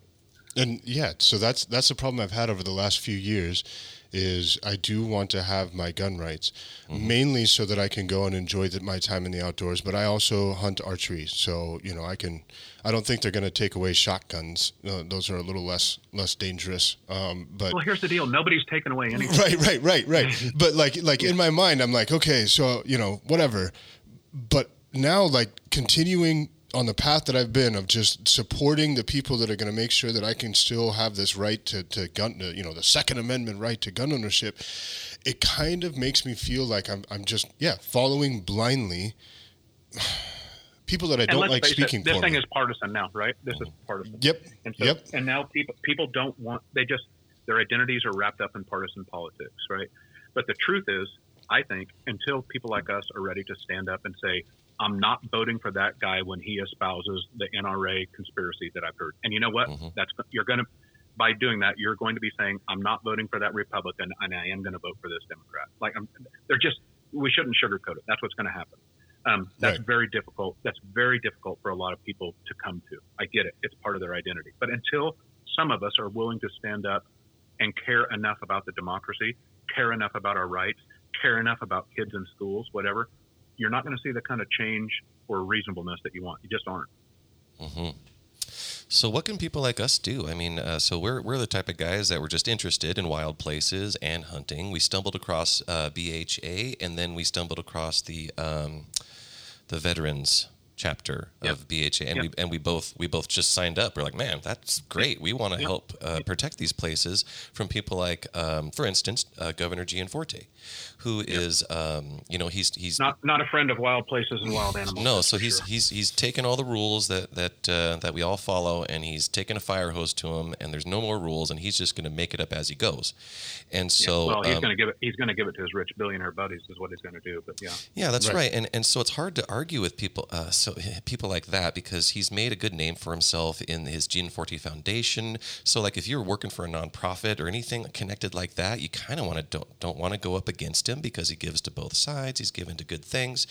And yeah, so that's that's the problem I've had over the last few years is I do want to have my gun rights, mm-hmm. mainly so that I can go and enjoy the, my time in the outdoors. But I also hunt archery. So, you know, I can I don't think they're going to take away shotguns. Uh, those are a little less less dangerous. Um, but well, here's the deal. Nobody's taking away anything. Right, right, right, right. But like like yeah. in my mind, I'm like, OK, so, you know, whatever. But now, like, continuing on the path that I've been of just supporting the people that are going to make sure that I can still have this right to, to gun, to, you know, the Second Amendment right to gun ownership, it kind of makes me feel like I'm I'm just, yeah, following blindly people that I and don't like speaking it, this for. This thing me. Is partisan now, right? This is partisan. Yep. And so, yep. And now people, people don't want, they just, their identities are wrapped up in partisan politics, right? But the truth is, I think, until people like us are ready to stand up and say, I'm not voting for that guy when he espouses the N R A conspiracy that I've heard. And you know what? Mm-hmm. That's you're going to by doing that, you're going to be saying, I'm not voting for that Republican, and I am going to vote for this Democrat. Like, I'm, they're just we shouldn't sugarcoat it. That's what's going to happen. Um, that's right. very difficult. That's very difficult for a lot of people to come to. I get it. It's part of their identity. But until some of us are willing to stand up and care enough about the democracy, care enough about our rights, care enough about kids in schools, whatever, you're not going to see the kind of change or reasonableness that you want. You just aren't. Mm-hmm. So what can people like us do? I mean, uh, so we're we're the type of guys that were just interested in wild places and hunting. We stumbled across uh, B H A, and then we stumbled across the um, the veterans chapter yep. of B H A, and yep. we and we both we both just signed up. We're like, man, that's great. We want to yep. help uh, protect these places from people like, um, for instance, uh, Governor Gianforte, who yep. is, um, you know, he's he's not not a friend of wild places and wild animals. No, so he's sure. he's he's taken all the rules that that uh, that we all follow, and he's taken a fire hose to them, and there's no more rules, and he's just going to make it up as he goes. And so, yeah. well, he's um, going to give it. He's going to give it to his rich billionaire buddies, is what he's going to do. But yeah, yeah, that's right. right. And and so it's hard to argue with people. Uh, So people like that, because he's made a good name for himself in his Gianforte Foundation. So like if you're working for a nonprofit or anything connected like that, you kind of want to don't don't want to go up against him because he gives to both sides. He's given to good things.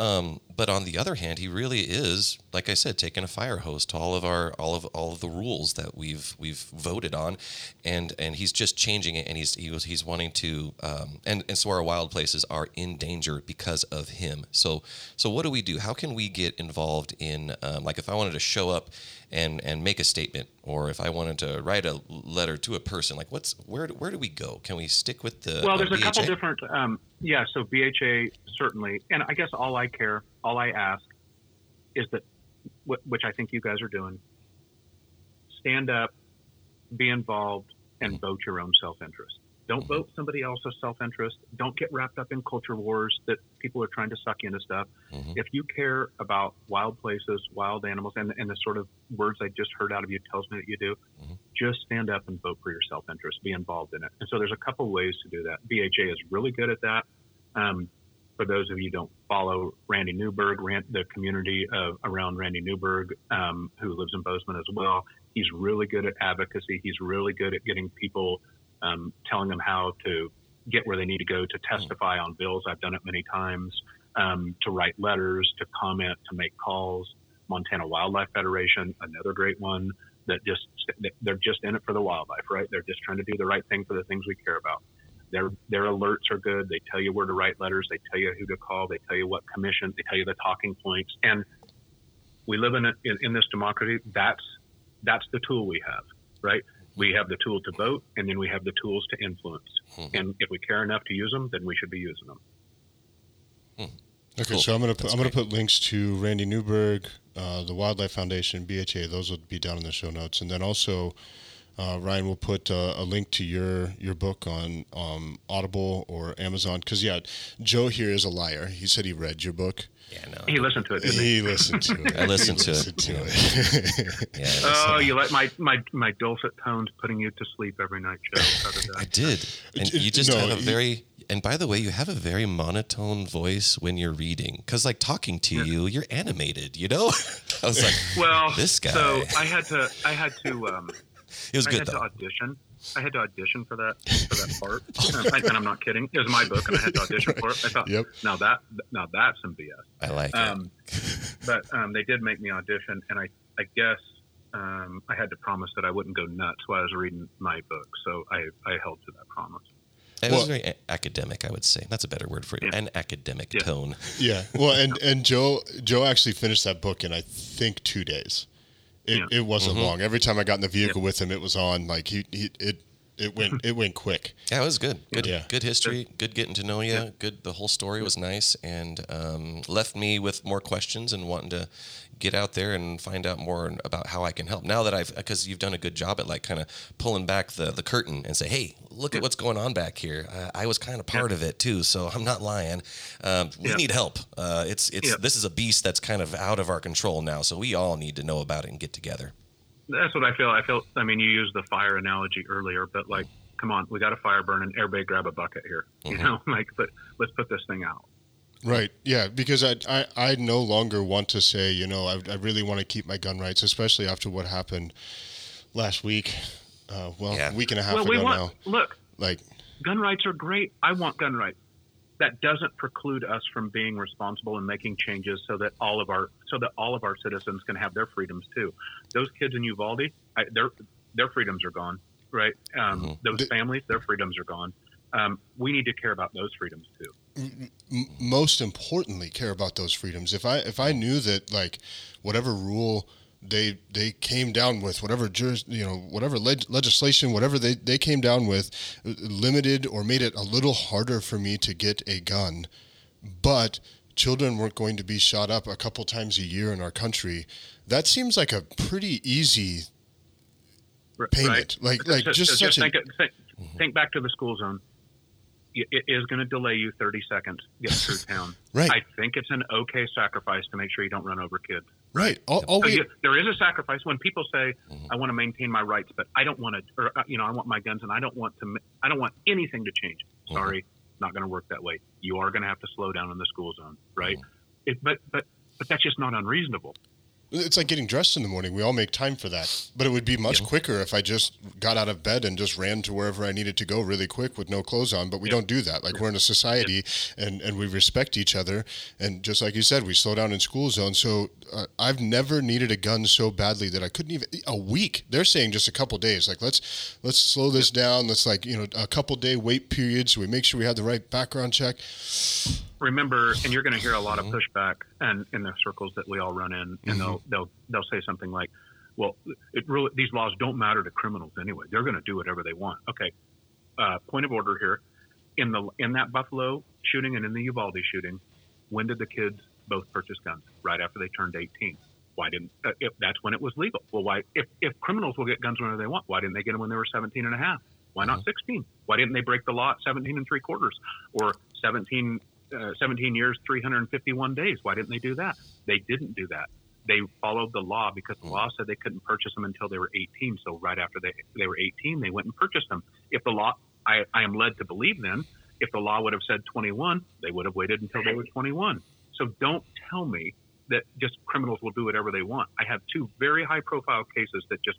Um, but on the other hand, he really is, like I said, taking a fire hose to all of our all of all of the rules that we've we've voted on, and and he's just changing it, and he's he was he's wanting to um, and and so our wild places are in danger because of him. So so what do we do? How can we get get involved in, um, like if I wanted to show up and, and make a statement, or if I wanted to write a letter to a person, like what's, where, where do we go? Can we stick with the, well, there's uh, a couple different, um, yeah. So B H A certainly, and I guess all I care, all I ask is that, wh- which I think you guys are doing, stand up, be involved, and mm-hmm. vote your own self-interest. Don't vote somebody else's self-interest. Don't get wrapped up in culture wars that people are trying to suck into stuff. Mm-hmm. If you care about wild places, wild animals, and, and the sort of words I just heard out of you tells me that you do, mm-hmm. just stand up and vote for your self-interest. Be involved in it. And so there's a couple ways to do that. B H A is really good at that. Um, for those of you who don't follow Randy Newberg, Rand, the community of, around Randy Newberg, um, who lives in Bozeman as well, he's really good at advocacy. He's really good at getting people Um, telling them how to get where they need to go, to testify on bills. I've done it many times, um, to write letters, to comment, to make calls. Montana Wildlife Federation, another great one, that just, they're just in it for the wildlife, right? They're just trying to do the right thing for the things we care about. Their, their alerts are good. They tell you where to write letters. They tell you who to call. They tell you what commission. They tell you the talking points. And we live in, a, in, in this democracy. That's, that's the tool we have, right? We have the tool to vote, and then we have the tools to influence. Mm-hmm. And if we care enough to use them, then we should be using them. Mm. Okay, cool. So I'm going to I'm going to put links to Randy Newberg, uh, the Wildlife Foundation, B H A. Those will be down in the show notes, and then also uh, Ryan will put uh, a link to your your book on um, Audible or Amazon. Because yeah, Joe here is a liar. He said he read your book. Yeah, no, he listened to it, didn't he? He listened to it. I listened to it. To it. Yeah. Yeah, oh, you like my, my, my dulcet tones putting you to sleep every night, Joe. How did that? I did. And you just no, have a very – and by the way, you have a very monotone voice when you're reading because, like, talking to yeah. you, you're animated, you know? I was like, well, this guy. So I had to – I had to um, – It was I good, had though. To audition. I had to audition for that for that part, and, I, and I'm not kidding. It was my book, and I had to audition right. for it. I thought, yep. now that now that's some B S. I like um, it. But um, they did make me audition, and I I guess um, I had to promise that I wouldn't go nuts while I was reading my book, so I, I held to that promise. It well, was very a- academic, I would say. That's a better word for it. Yeah. An academic yeah. tone. Yeah. Well, and, and Joe Joe actually finished that book in I think two days. It, yeah. it wasn't mm-hmm. long. Every time I got in the vehicle yeah. with him, it was on. Like he, he, it, it went, it went quick. Yeah, it was good. Good, yeah. good history. Good getting to know you. Yeah. Good. The whole story was nice, and um, left me with more questions and wanting to get out there and find out more about how I can help. Now that I've, because you've done a good job at like kind of pulling back the, the curtain and say, hey, look yeah. at what's going on back here. Uh, I was kind of part yeah. of it too, so I'm not lying. Um, we yeah. need help. Uh, it's it's yeah. this is a beast that's kind of out of our control now, so we all need to know about it and get together. That's what I feel. I feel. I mean, you used the fire analogy earlier, but like, come on, we got a fire burning. Everybody grab a bucket here. Mm-hmm. You know, like, but let's put this thing out. Right. Yeah. Because I, I, I no longer want to say, you know, I, I really want to keep my gun rights, especially after what happened last week. Uh, well, yeah. week and a half well, ago we want, now. Look, like gun rights are great. I want gun rights. That doesn't preclude us from being responsible and making changes so that all of our, so that all of our citizens can have their freedoms too. Those kids in Uvalde, I, their, their freedoms are gone, right? Um, mm-hmm. Those families, their freedoms are gone. Um, we need to care about those freedoms too. Most importantly, care about those freedoms. If I if I knew that like whatever rule they they came down with, whatever juris, you know, whatever leg- legislation, whatever they, they came down with, limited or made it a little harder for me to get a gun, but children weren't going to be shot up a couple times a year in our country. That seems like a pretty easy payment. Right. Like like so, just so such. Just a, think, think, think back to the school zone. It is going to delay you thirty seconds getting through town. Right. I think it's an okay sacrifice to make sure you don't run over kids. Right. All, all so we... you, there is a sacrifice when people say, mm-hmm. I want to maintain my rights, but I don't want to, or, you know, I want my guns and I don't want to, I don't want anything to change. Mm-hmm. Sorry, not going to work that way. You are going to have to slow down in the school zone. Right. Mm-hmm. It, but, but, but that's just not unreasonable. It's like getting dressed in the morning. We all make time for that. But it would be much yep. quicker if I just got out of bed and just ran to wherever I needed to go really quick with no clothes on. But we yep. don't do that. Like yep. we're in a society yep. and, and we respect each other. And just like you said, we slow down in school zones. So uh, I've never needed a gun so badly that I couldn't even – a week. They're saying just a couple days. Like let's let's slow this yep. down. Let's like, you know, a couple day wait period so we make sure we have the right background check. remember, and you're going to hear a lot of pushback and in the circles that we all run in, and mm-hmm. they'll they'll they'll say something like, well, it really, these laws don't matter to criminals anyway. They're going to do whatever they want. Okay. Uh, point of order here. In the in that Buffalo shooting and in the Uvalde shooting, when did the kids both purchase guns? Right after they turned eighteen. Why didn't uh, if that's when it was legal? Well, why if, if criminals will get guns whenever they want, why didn't they get them when they were seventeen and a half? Why not sixteen? Why didn't they break the law at seventeen and three quarters or seventeen, uh, seventeen years, three hundred fifty-one days? Why didn't they do that? They didn't do that. They followed the law because the law said they couldn't purchase them until they were eighteen. So right after they, they were eighteen, they went and purchased them. If the law, I, I am led to believe then, if the law would have said twenty-one, they would have waited until they were twenty-one. So don't tell me that just criminals will do whatever they want. I have two very high profile cases that just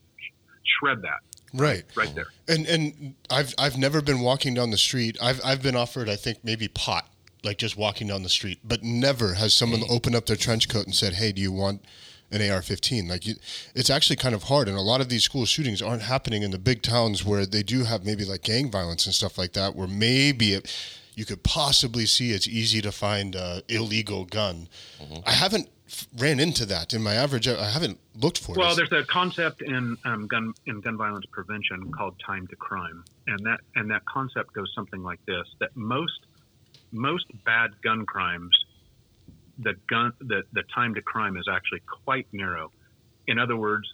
shred that. Right. Right there. And and I've I've never been walking down the street. I've I've been offered, I think, maybe pot, like just walking down the street, but never has someone opened up their trench coat and said, "Hey, do you want an A R fifteen?" Like, you, it's actually kind of hard, and a lot of these school shootings aren't happening in the big towns where they do have maybe like gang violence and stuff like that, where maybe it, you could possibly see it's easy to find a illegal gun. Mm-hmm. I haven't ran into that in my average. I haven't looked for it. Well, there's a concept in um, gun in gun violence prevention called time to crime, and that and that concept goes something like this: that most most bad gun crimes, the gun the, the time to crime is actually quite narrow. In other words,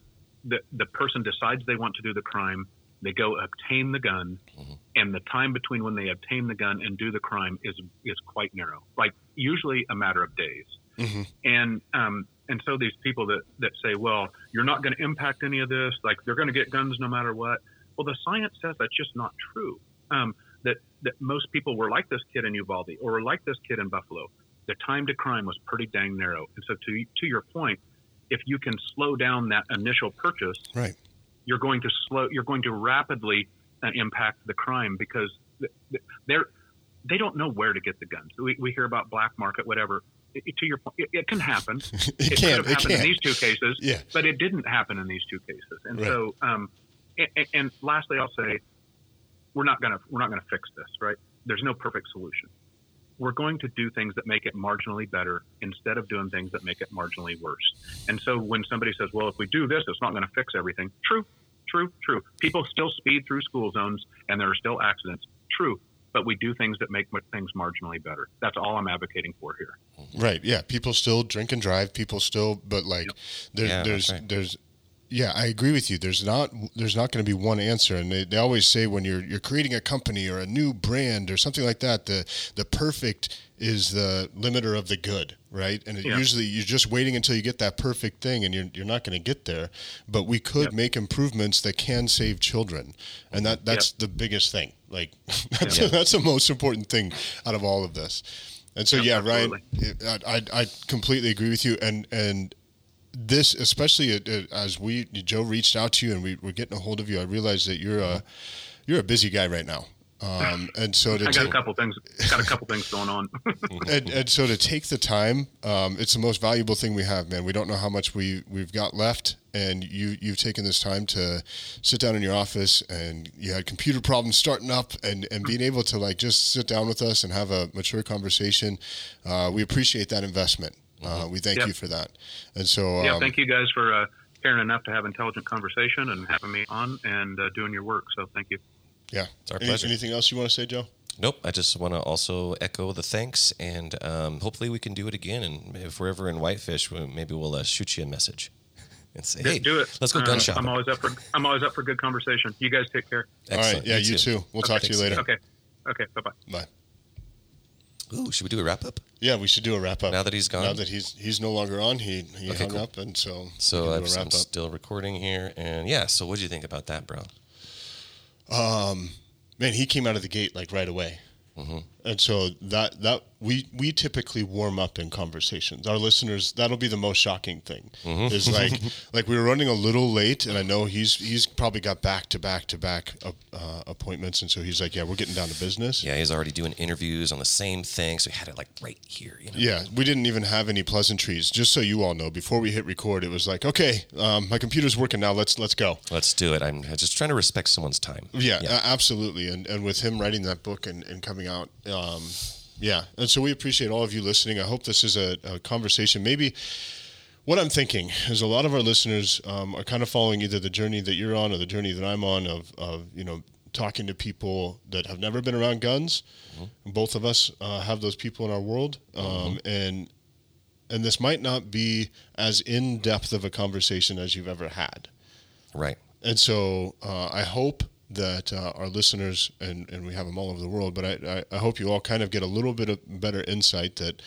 the the person decides they want to do the crime, they go obtain the gun, mm-hmm. and the time between when they obtain the gun and do the crime is is quite narrow, like usually a matter of days. Mm-hmm. And um, and so these people that, that say, well, you're not going to impact any of this, like they're going to get guns no matter what. Well, the science says that's just not true, um, that, that most people were like this kid in Uvalde or were like this kid in Buffalo. The time to crime was pretty dang narrow. And so to to your point, if you can slow down that initial purchase, right, you're going to slow, you're going to rapidly uh, impact the crime because they're, they don't know where to get the guns. We, we hear about black market, whatever. To your point, it can happen. it, it can, could have it happened can. in these two cases, yeah. But it didn't happen in these two cases. And right. so, um, and, and lastly, I'll say we're not gonna we're not gonna fix this, right? There's no perfect solution. We're going to do things that make it marginally better instead of doing things that make it marginally worse. And so, when somebody says, "Well, if we do this, it's not going to fix everything," true, true, true. People still speed through school zones, and there are still accidents. True. But we do things that make things marginally better. That's all I'm advocating for here. Right. Yeah. People still drink and drive. People still, but like, yep. there's, yeah, there's, right. there's, yeah, I agree with you. There's not, there's not going to be one answer. And they, they always say when you're, you're creating a company or a new brand or something like that, the, the perfect is the limiter of the good. Right. And it yeah. usually you're just waiting until you get that perfect thing and you're, you're not going to get there, but we could yeah. make improvements that can save children. And that, that's yeah. the biggest thing. Like that's, yeah. that's the most important thing out of all of this. And so, yeah, yeah Ryan, I, I, I completely agree with you. And, and this, especially as we, Joe reached out to you and we were getting a hold of you, I realized that you're a, you're a busy guy right now. Um, and so to I got take, a couple things, got a couple things going on. and, and so to take the time, um, it's the most valuable thing we have, man. We don't know how much we we've got left, and you you've taken this time to sit down in your office, and you had computer problems starting up, and, and being able to like just sit down with us and have a mature conversation. Uh, we appreciate that investment. Uh, we thank yep. you for that. And so um, yeah, thank you guys for uh, caring enough to have intelligent conversation and having me on and uh, doing your work. So thank you. Yeah. It's our Any, pleasure. Anything else you want to say, Joe? Nope. I just want to also echo the thanks, and um, hopefully we can do it again. And if we're ever in Whitefish, maybe we'll uh, shoot you a message and say, "Hey, do it. Let's go uh, gun shopping." I'm always up for I'm always up for good conversation. You guys take care. Excellent. All right. Yeah, you, you too. too. We'll okay. talk to you later. Okay. Okay. Bye-bye. Bye. Ooh, should we do a wrap up? Yeah, we should do a wrap up. Now that he's gone. Now that he's he's no longer on, he he okay, hung cool. up, and so so I'm, I'm still recording here. And yeah, so what did you think about that, bro? Um, man, he came out of the gate like right away. Mm-hmm. And so that, that we, we typically warm up in conversations. Our listeners, that'll be the most shocking thing mm-hmm. is like, like we were running a little late, and I know he's, he's probably got back to back to back uh, appointments. And so he's like, yeah, we're getting down to business. Yeah. He's already doing interviews on the same thing. So we had it like right here. You know? Yeah. We didn't even have any pleasantries. Just so you all know, before we hit record, it was like, okay, um, my computer's working now. Let's, let's go. Let's do it. I'm just trying to respect someone's time. Yeah, yeah. Uh, absolutely. And, and with him writing that book and, and coming out, um, Yeah. And so we appreciate all of you listening. I hope this is a, a conversation. Maybe what I'm thinking is a lot of our listeners um, are kind of following either the journey that you're on or the journey that I'm on of, of you know, talking to people that have never been around guns. Mm-hmm. Both of us uh, have those people in our world. Um, mm-hmm. And and this might not be as in-depth of a conversation as you've ever had. Right. And so uh, I hope that uh, our listeners, and, and we have them all over the world, but I, I, I hope you all kind of get a little bit of better insight that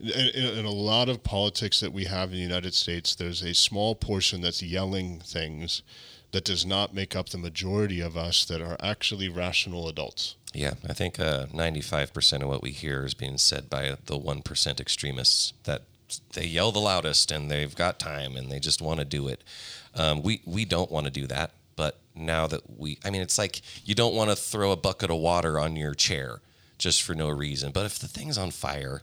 in, in a lot of politics that we have in the United States, there's a small portion that's yelling things that does not make up the majority of us that are actually rational adults. Yeah, I think uh, ninety-five percent of what we hear is being said by the one percent extremists that they yell the loudest and they've got time and they just want to do it. Um, we, we don't want to do that, but now that we, I mean, it's like you don't want to throw a bucket of water on your chair just for no reason. But if the thing's on fire,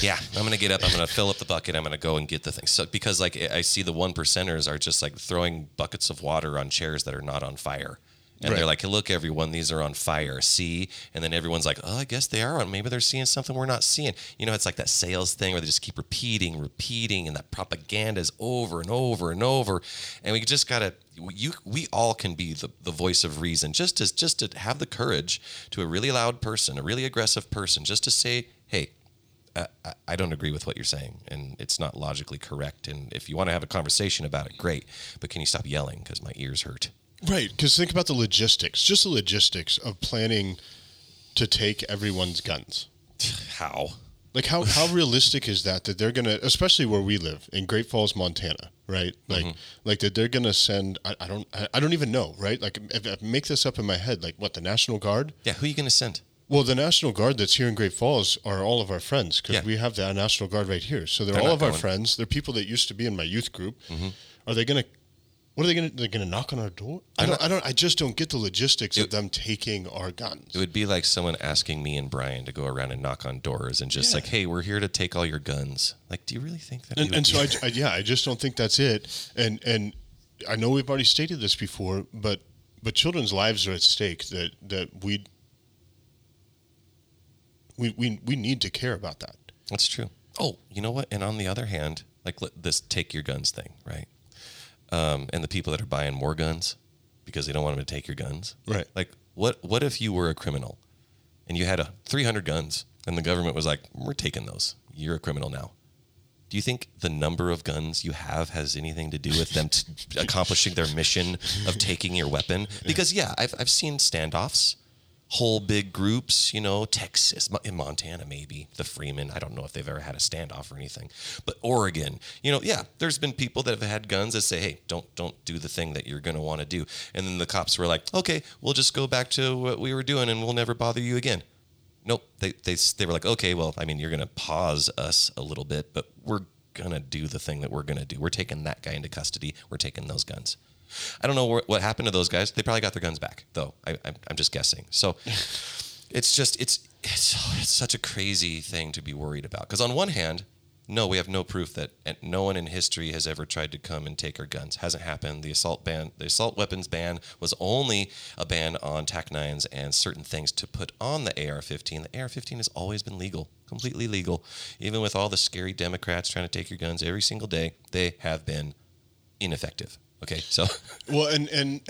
yeah, I'm going to get up, I'm going to fill up the bucket, I'm going to go and get the thing. So because like I see the one percenters are just like throwing buckets of water on chairs that are not on fire. And right. They're like, hey, look, everyone, these are on fire. See? And then everyone's like, oh, I guess they are on. Maybe they're seeing something we're not seeing. You know, it's like that sales thing where they just keep repeating, repeating, and that propaganda is over and over and over. And we just got to, you, we all can be the, the voice of reason, just to, just to have the courage to a really loud person, a really aggressive person, just to say, hey, I, I don't agree with what you're saying, and it's not logically correct. And if you want to have a conversation about it, great. But can you stop yelling? Because my ears hurt. Right, because think about the logistics, just the logistics of planning to take everyone's guns. How? Like, how, how realistic is that, that they're going to, especially where we live, in Great Falls, Montana, right? Like, mm-hmm. like that they're going to send, I, I don't I, I don't even know, right? Like, if I make this up in my head, like, what, the National Guard? Yeah, who are you going to send? Well, the National Guard that's here in Great Falls are all of our friends, because yeah. we have the National Guard right here. So they're, they're all of going. Our friends. They're people that used to be in my youth group. Mm-hmm. Are they going to? What are they going to, they're going to knock on our door? I don't, I don't, I just don't get the logistics it, of them taking our guns. It would be like someone asking me and Brian to go around and knock on doors and just yeah. like, hey, we're here to take all your guns. Like, do you really think that? And, and so I, I, yeah, I just don't think that's it. And, and I know we've already stated this before, but, but children's lives are at stake that, that we, we, we, we need to care about that. That's true. Oh, you know what? And on the other hand, like this take your guns thing, right? Um, and the people that are buying more guns because they don't want them to take your guns. Right. Like, what what if you were a criminal and you had a three hundred guns and the government was like, we're taking those. You're a criminal now. Do you think the number of guns you have has anything to do with them t- accomplishing their mission of taking your weapon? Because, yeah, I've I've seen standoffs, whole big groups, you know, Texas, in Montana, maybe the Freeman. I don't know if they've ever had a standoff or anything, but Oregon, you know, yeah, there's been people that have had guns that say, hey, don't, don't do the thing that you're going to want to do. And then the cops were like, okay, we'll just go back to what we were doing and we'll never bother you again. Nope. They, they, they were like, okay, well, I mean, you're going to pause us a little bit, but we're going to do the thing that we're going to do. We're taking that guy into custody. We're taking those guns. I don't know what happened to those guys. They probably got their guns back, though. I, I'm, I'm just guessing. So it's just it's, it's it's such a crazy thing to be worried about. Because on one hand, no, we have no proof that no one in history has ever tried to come and take our guns. Hasn't happened. The assault ban, the assault weapons ban, was only a ban on tac nines and certain things to put on the A R fifteen. The A R fifteen has always been legal, completely legal. Even with all the scary Democrats trying to take your guns every single day, they have been ineffective. Okay, so. Well, and, and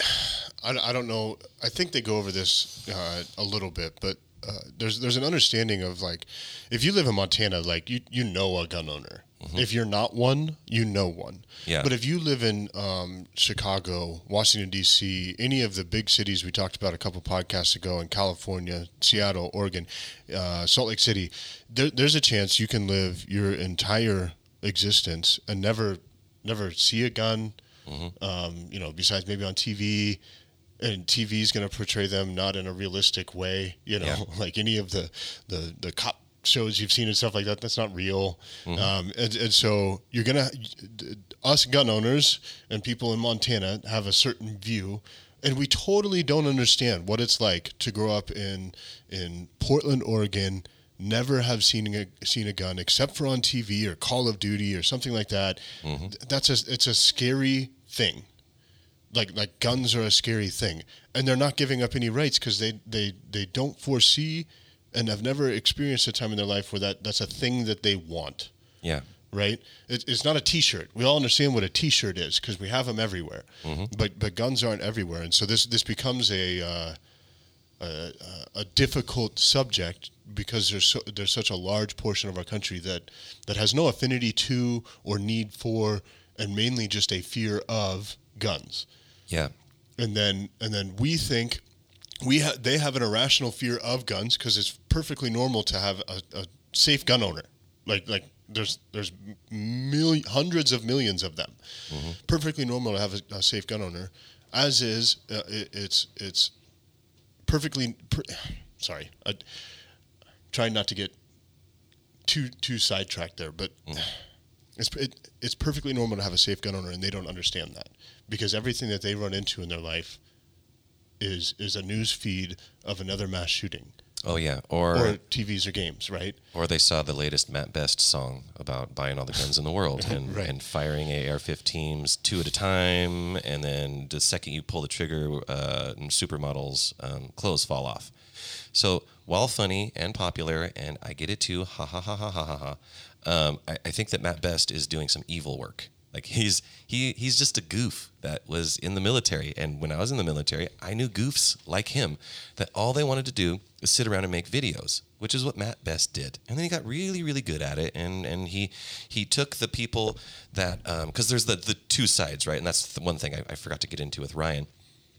I, I don't know. I think they go over this uh, a little bit, but uh, there's there's an understanding of, like, if you live in Montana, like, you, you know a gun owner. Mm-hmm. If you're not one, you know one. Yeah. But if you live in um, Chicago, Washington, D C, any of the big cities we talked about a couple podcasts ago in California, Seattle, Oregon, uh, Salt Lake City, there, there's a chance you can live your entire existence and never never see a gun. Mm-hmm. Um, you know, besides maybe on T V, and T V is going to portray them not in a realistic way, you know, yeah. like any of the, the, the cop shows you've seen and stuff like that, that's not real. Mm-hmm. Um, and, and so you're going to, us gun owners and people in Montana have a certain view, and we totally don't understand what it's like to grow up in, in Portland, Oregon, never have seen a, seen a gun except for on T V or Call of Duty or something like that. Mm-hmm. That's a, it's a scary thing like like guns are a scary thing, and they're not giving up any rights because they, they, they don't foresee and have never experienced a time in their life where that, that's a thing that they want. Yeah. Right? It, it's not a T-shirt. We all understand what a T-shirt is because we have them everywhere. Mm-hmm. But but guns aren't everywhere, and so this this becomes a uh, a, a difficult subject because there's so, there's such a large portion of our country that that has no affinity to or need for, and mainly just a fear of guns. Yeah, and then and then we think we ha- they have an irrational fear of guns because it's perfectly normal to have a, a safe gun owner, like like. There's there's million, hundreds of millions of them. Mm-hmm. Perfectly normal to have a, a safe gun owner, as is uh, it, it's it's perfectly. Per, sorry, I, trying not to get too too sidetracked there, but mm. it's it, it's perfectly normal to have a safe gun owner, and they don't understand that because everything that they run into in their life is is a news feed of another mass shooting. Oh, yeah. Or, or T Vs or games, right? Or they saw the latest Matt Best song about buying all the guns in the world and, right. and firing A R fifteens two at a time. And then the second you pull the trigger, uh, supermodels' um, clothes fall off. So while funny and popular, and I get it too, ha ha ha ha ha ha ha, um, I, I think that Matt Best is doing some evil work. Like he's he he's just a goof that was in the military. And when I was in the military, I knew goofs like him that all they wanted to do is sit around and make videos, which is what Matt Best did. And then he got really, really good at it. And and he he took the people that um, because there's the, the two sides, right? And that's the one thing I, I forgot to get into with Ryan.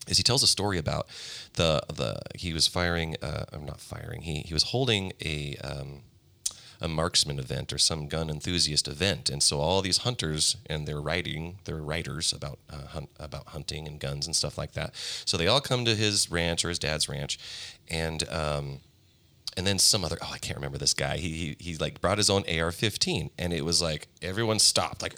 Is he tells a story about the the he was firing uh, I'm not firing he he was holding a. Um, a marksman event or some gun enthusiast event. And so all these hunters and they're writing, they're writers about uh, hunt, about hunting and guns and stuff like that. So they all come to his ranch or his dad's ranch. And um, and then some other, oh, I can't remember this guy. He, he, he like brought his own A R fifteen and it was like, everyone stopped like,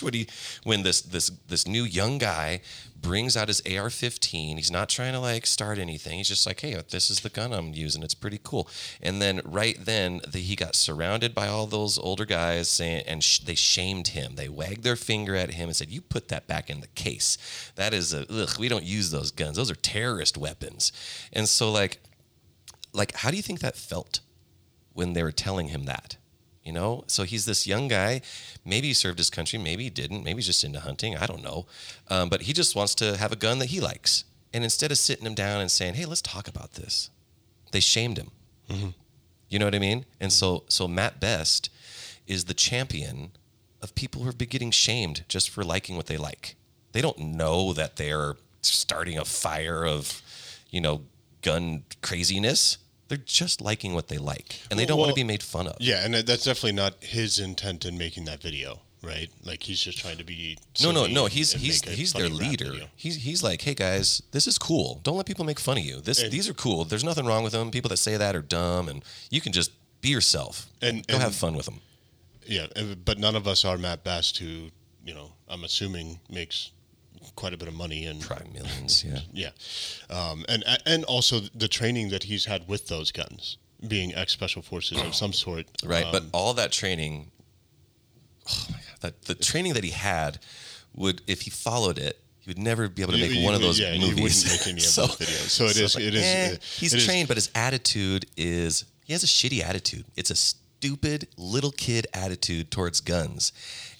when he, when this, this, this new young guy brings out his A R fifteen. He's not trying to like start anything. He's just like, hey, this is the gun I'm using. It's pretty cool. And then right then the, he got surrounded by all those older guys saying, and sh- they shamed him. They wagged their finger at him and said, you put that back in the case. That is a, ugh, we don't use those guns. Those are terrorist weapons. And so like, like, how do you think that felt when they were telling him that? You know, so he's this young guy. Maybe he served his country. Maybe he didn't. Maybe he's just into hunting. I don't know. Um, but he just wants to have a gun that he likes. And instead of sitting him down and saying, hey, let's talk about this, they shamed him. Mm-hmm. You know what I mean? And so so Matt Best is the champion of people who are getting shamed just for liking what they like. They don't know that they're starting a fire of, you know, gun craziness. They're just liking what they like, and they don't well, want to be made fun of. Yeah, and that's definitely not his intent in making that video, right? Like he's just trying to be no, no, no. He's he's he's their leader. He's he's like, hey guys, this is cool. Don't let people make fun of you. This and, these are cool. There's nothing wrong with them. People that say that are dumb, and you can just be yourself. And go and, have fun with them. Yeah, but none of us are Matt Best, who you know I'm assuming makes quite a bit of money and probably millions. Yeah. Yeah. Um, and, and also the training that he's had with those guns being ex special forces of some sort. Right. Um, but all that training, oh my God, that the training that he had would, if he followed it, he would never be able to make you, you, one of those yeah, movies. Yeah, he wouldn't make any of so, those videos. So it so is, like, it is, eh, it, he's it trained, is. But his attitude is, he has a shitty attitude. It's a stupid little kid attitude towards guns.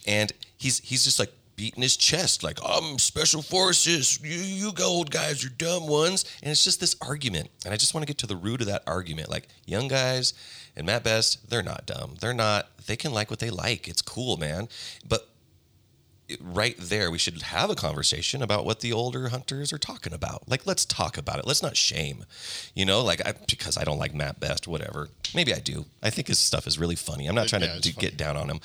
And he's, he's just like, beating his chest like I'm special forces. You, you old guys, you're dumb ones, and it's just this argument. And I just want to get to the root of that argument. Like young guys, and Matt Best, they're not dumb. They're not. They can like what they like. It's cool, man. But right there, we should have a conversation about what the older hunters are talking about. Like let's talk about it. Let's not shame. You know, like I because I don't like Matt Best, whatever. Maybe I do. I think his stuff is really funny. I'm not trying yeah, to do, get down on him.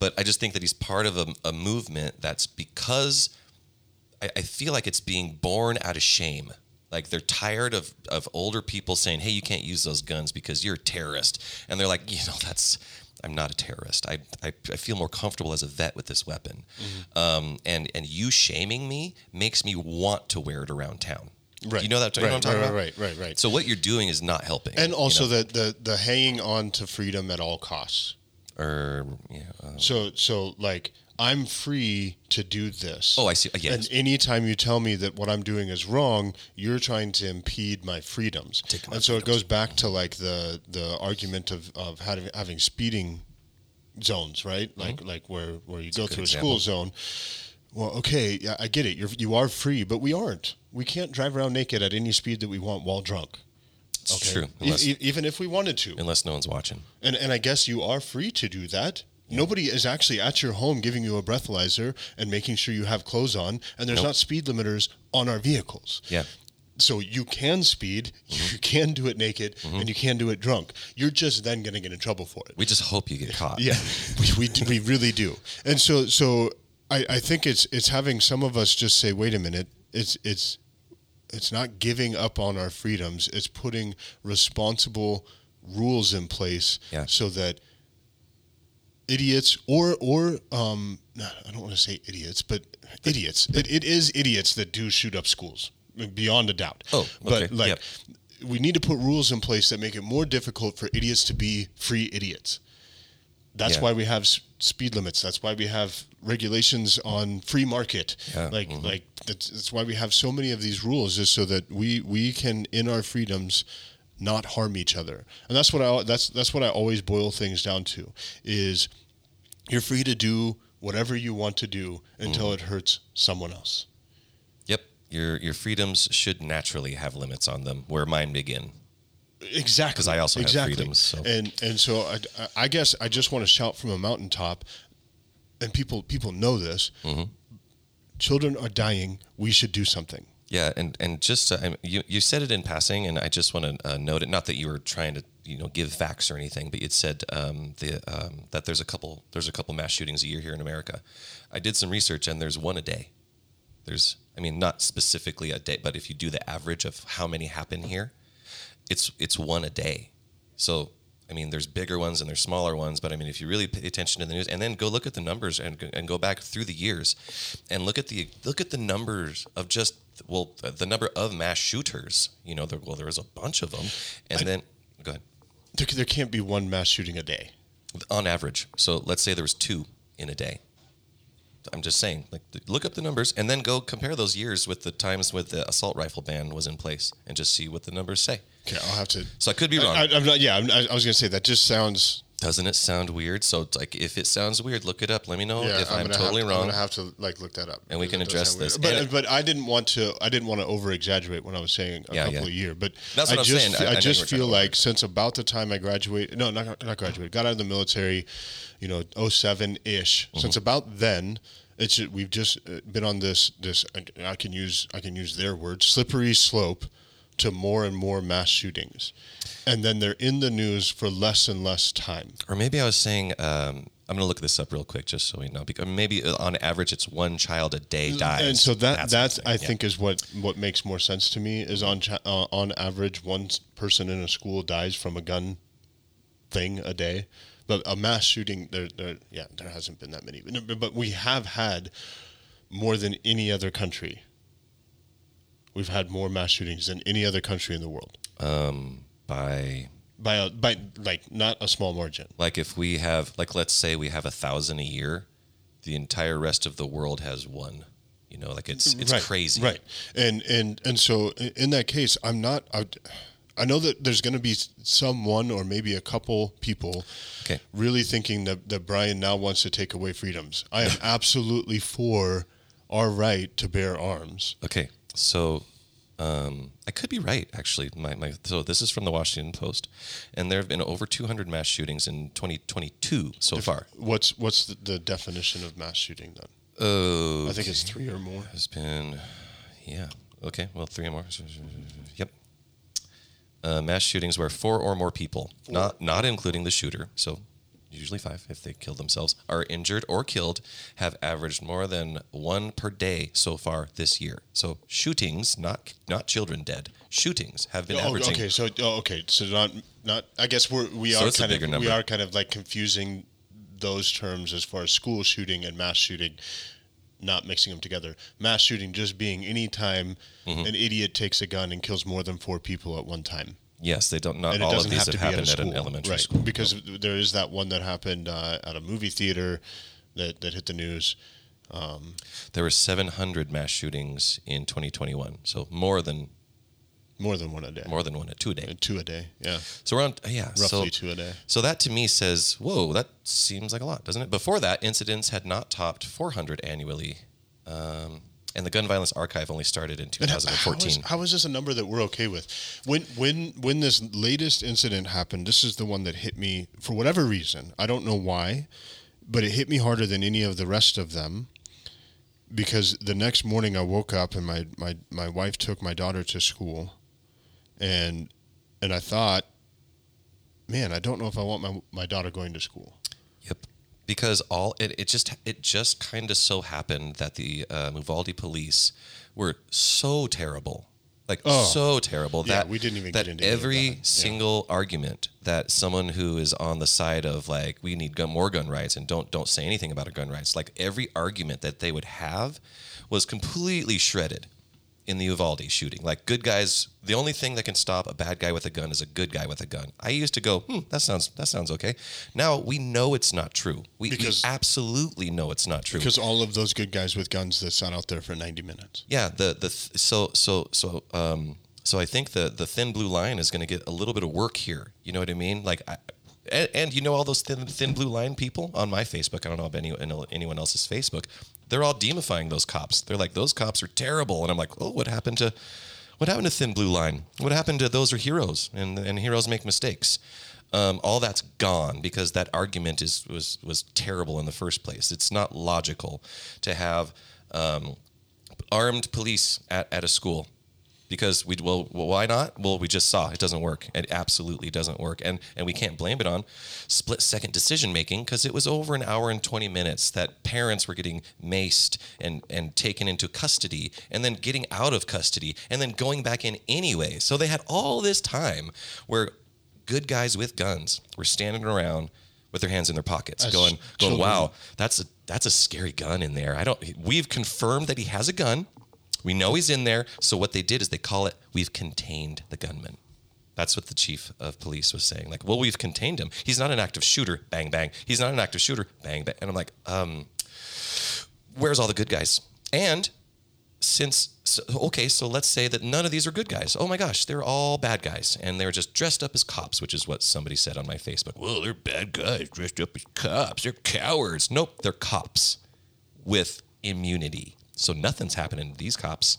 But I just think that he's part of a, a movement that's because I, I feel like it's being born out of shame. Like they're tired of, of older people saying, hey, you can't use those guns because you're a terrorist. And they're like, you know, that's, I'm not a terrorist. I I, I feel more comfortable as a vet with this weapon. Mm-hmm. Um, and, and you shaming me makes me want to wear it around town. Right. You know that right, right, right, right, right, right. So what you're doing is not helping. And also you know? the, the, the hanging on to freedom at all costs. Or yeah. Um. So so like I'm free to do this. Oh, I see. Yes. And anytime you tell me that what I'm doing is wrong, you're trying to impede my freedoms. Take my and so freedoms. It goes back to like the the argument of, of having, having speeding zones, right? Like mm-hmm. like where, where you That's go a through a example. School zone. Well, okay, I get it. You're, you are free, but we aren't. We can't drive around naked at any speed that we want while drunk. It's okay. True. Unless, e- even if we wanted to. Unless no one's watching. And and I guess you are free to do that. Yeah. Nobody is actually at your home giving you a breathalyzer and making sure you have clothes on, and there's nope. not speed limiters on our vehicles. Yeah. So you can speed, mm-hmm. you can do it naked, mm-hmm. and you can do it drunk. You're just then going to get in trouble for it. We just hope you get caught. Yeah, we, we we really do. And so so I, I think it's it's having some of us just say, wait a minute, it's it's it's not giving up on our freedoms. It's putting responsible rules in place yeah. so that idiots or or um, I don't want to say idiots, but idiots. It, it is idiots that do shoot up schools, beyond a doubt. Oh, okay. But like yep. we need to put rules in place that make it more difficult for idiots to be free idiots. That's yeah. why we have speed limits. That's why we have regulations on free market. Yeah. Like, mm-hmm. like that's, that's why we have so many of these rules, is so that we, we can, in our freedoms, not harm each other. And that's what I that's that's what I always boil things down to, is you're free to do whatever you want to do until mm. it hurts someone else. Yep, your your freedoms should naturally have limits on them, where mine begin. Exactly. Because I also exactly. have freedoms. So. And and so I, I guess I just want to shout from a mountaintop, and people people know this, mm-hmm. children are dying. We should do something. Yeah, and, and just, uh, you you said it in passing, and I just want to uh, note it, not that you were trying to, you know, give facts or anything, but you'd said um, the um, that there's a couple there's a couple mass shootings a year here in America. I did some research, and there's one a day. There's, I mean, not specifically a day, but if you do the average of how many happen here, It's it's one a day. So, I mean, there's bigger ones and there's smaller ones. But, I mean, if you really pay attention to the news and then go look at the numbers and, and go back through the years and look at the look at the numbers of just, well, the number of mass shooters. You know, there, well, there was a bunch of them. And I, then, go ahead. There, there can't be one mass shooting a day. On average. So, let's say there was two in a day. I'm just saying, like, look up the numbers and then go compare those years with the times when the assault rifle ban was in place and just see what the numbers say. Okay, I'll have to. So I could be wrong. I, I'm not. Yeah, I'm, I was going to say that just sounds. Doesn't it sound weird? So like, if it sounds weird, look it up. Let me know yeah, if I'm, I'm totally to, wrong. I'm going to have to like look that up, and we can address this. But, it, but I didn't want to. I didn't want to over exaggerate when I was saying a yeah, couple yeah. of years. But that's what I I'm just, saying. I, I, I just feel like since about the time I graduated, no, not not graduated, got out of the military, you know, oh seven ish. Mm-hmm. Since about then. It's we've just been on this this. I can use I can use their words, slippery slope to more and more mass shootings, and then they're in the news for less and less time. Or maybe I was saying, um, I'm going to look this up real quick just so we know, because maybe on average it's one child a day dies. And so that, that's, that's I think yeah. is what, what makes more sense to me, is on chi- uh, on average one person in a school dies from a gun thing a day. But a mass shooting, there, there yeah, there hasn't been that many. But we have had more than any other country. We've had more mass shootings than any other country in the world. Um, by by a, by like not a small margin. Like if we have, like let's say we have a thousand a year, the entire rest of the world has one. You know, like it's it's right, crazy, right? And and and so in that case, I'm not. I, I know that there's going to be someone or maybe a couple people okay. really thinking that that Brian now wants to take away freedoms. I am absolutely for our right to bear arms. Okay. So, um, I could be right, actually. My, my, so this is from the Washington Post, and there have been over two hundred mass shootings in twenty twenty-two so Def- far. What's what's the, the definition of mass shooting then? Oh, okay. I think it's three or more. Has been, yeah. Okay, well, three or more. Yep. Uh, mass shootings were four or more people, four. not not including the shooter. So. Usually five, if they kill themselves, are injured or killed, have averaged more than one per day so far this year. So shootings, not not children dead. Shootings have been oh, averaging. Okay, so oh, okay, so not not. I guess we're we are so kind of number. we are kind of like confusing those terms as far as school shooting and mass shooting, not mixing them together. Mass shooting just being any time mm-hmm. an idiot takes a gun and kills more than four people at one time. Yes, they don't. Not all of these have, have happened at, at an elementary right. school, because no. there is that one that happened uh, at a movie theater that, that hit the news. Um, there were seven hundred mass shootings in twenty twenty-one, so more than more than one a day. More than one, two a day. Two a day, yeah. So around, yeah, roughly so, two a day. So that to me says, whoa, that seems like a lot, doesn't it? Before that, incidents had not topped four hundred annually, um, and the gun violence archive only started in two thousand fourteen. How is, how is this a number that we're okay with? When when when this latest incident happened, this is the one that hit me for whatever reason. I don't know why, but it hit me harder than any of the rest of them. Because the next morning I woke up and my, my, my wife took my daughter to school, and and I thought, man, I don't know if I want my my daughter going to school. Yep, because all it, it just it just kind of so happened that the uh, Uvalde police were so terrible, like oh. so terrible yeah, that we didn't even that get into every that. single yeah. argument that someone who is on the side of like we need gun, more gun rights and don't don't say anything about gun rights, like every argument that they would have was completely shredded in the Uvalde shooting. Like good guys, the only thing that can stop a bad guy with a gun is a good guy with a gun. I used to go, hmm, that sounds that sounds okay. Now we know it's not true. We, because, we absolutely know it's not true. Because all of those good guys with guns that sat out there for ninety minutes. Yeah, the the so so so um so I think the the thin blue line is going to get a little bit of work here. You know what I mean? Like I, and, and you know all those thin thin blue line people on my Facebook. I don't know about any, anyone else's Facebook. They're all demifying those cops. They're like, those cops are terrible. And I'm like, oh, what happened to, what happened to Thin Blue Line? What happened to those are heroes and and heroes make mistakes? Um, all that's gone because that argument is was was terrible in the first place. It's not logical to have um, armed police at, at a school. Because we well, why not? Well, we just saw it doesn't work. It absolutely doesn't work, and and we can't blame it on split second decision making because it was over an hour and twenty minutes that parents were getting maced and and taken into custody, and then getting out of custody, and then going back in anyway. So they had all this time where good guys with guns were standing around with their hands in their pockets, As going, going, children. wow, that's a that's a scary gun in there. I don't. We've confirmed that he has a gun. We know he's in there, so what they did is they call it, we've contained the gunman. That's what the chief of police was saying. Like, well, we've contained him. He's not an active shooter, bang, bang. He's not an active shooter, bang, bang. And I'm like, um, where's all the good guys? And since, so, okay, so let's say that none of these are good guys. Oh my gosh, they're all bad guys. And they're just dressed up as cops, which is what somebody said on my Facebook. Well, they're bad guys dressed up as cops. They're cowards. Nope, they're cops with immunity. So nothing's happening to these cops.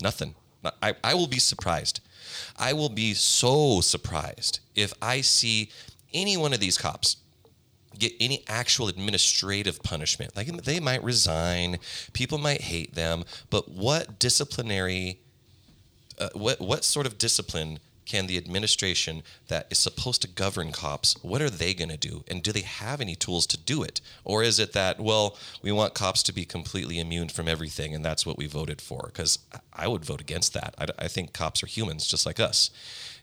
Nothing. I, I will be surprised. I will be so surprised if I see any one of these cops get any actual administrative punishment. Like they might resign, people might hate them, but what disciplinary, uh, what what sort of discipline can the administration that is supposed to govern cops, what are they going to do? And do they have any tools to do it? Or is it that, well, we want cops to be completely immune from everything, and that's what we voted for? Because I would vote against that. I, I think cops are humans just like us.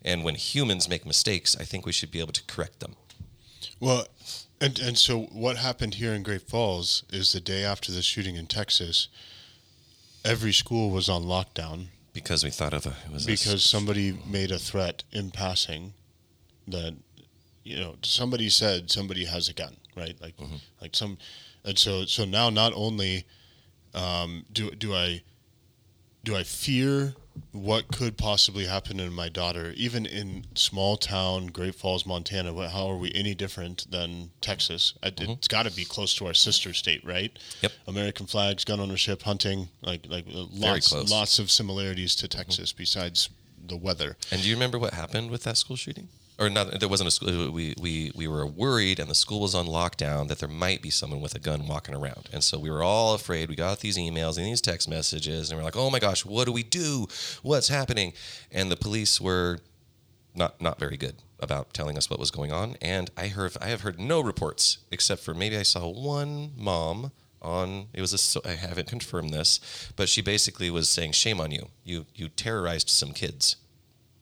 And when humans make mistakes, I think we should be able to correct them. Well, and, and so what happened here in Great Falls is the day after the shooting in Texas, every school was on lockdown. Because we thought of a, it was because a, somebody made a threat in passing that, you know, somebody said somebody has a gun, right? Like, mm-hmm. like some, and so, so now not only, um, do, do I, do I fear what could possibly happen to my daughter, even in small town, Great Falls, Montana, what, how are we any different than Texas? I, mm-hmm. It's gotta be close to our sister state, right? Yep. American flags, gun ownership, hunting, like, like lots, lots of similarities to Texas mm-hmm. besides the weather. And do you remember what happened with that school shooting? Or not, there wasn't a school, we, we, we were worried and the school was on lockdown that there might be someone with a gun walking around. And so we were all afraid. We got these emails and these text messages and we're like, oh my gosh, what do we do? What's happening? And the police were not, not very good about telling us what was going on. And I heard, I have heard no reports except for maybe I saw one mom on, it was a, so I haven't confirmed this, but she basically was saying, shame on you. You, you terrorized some kids.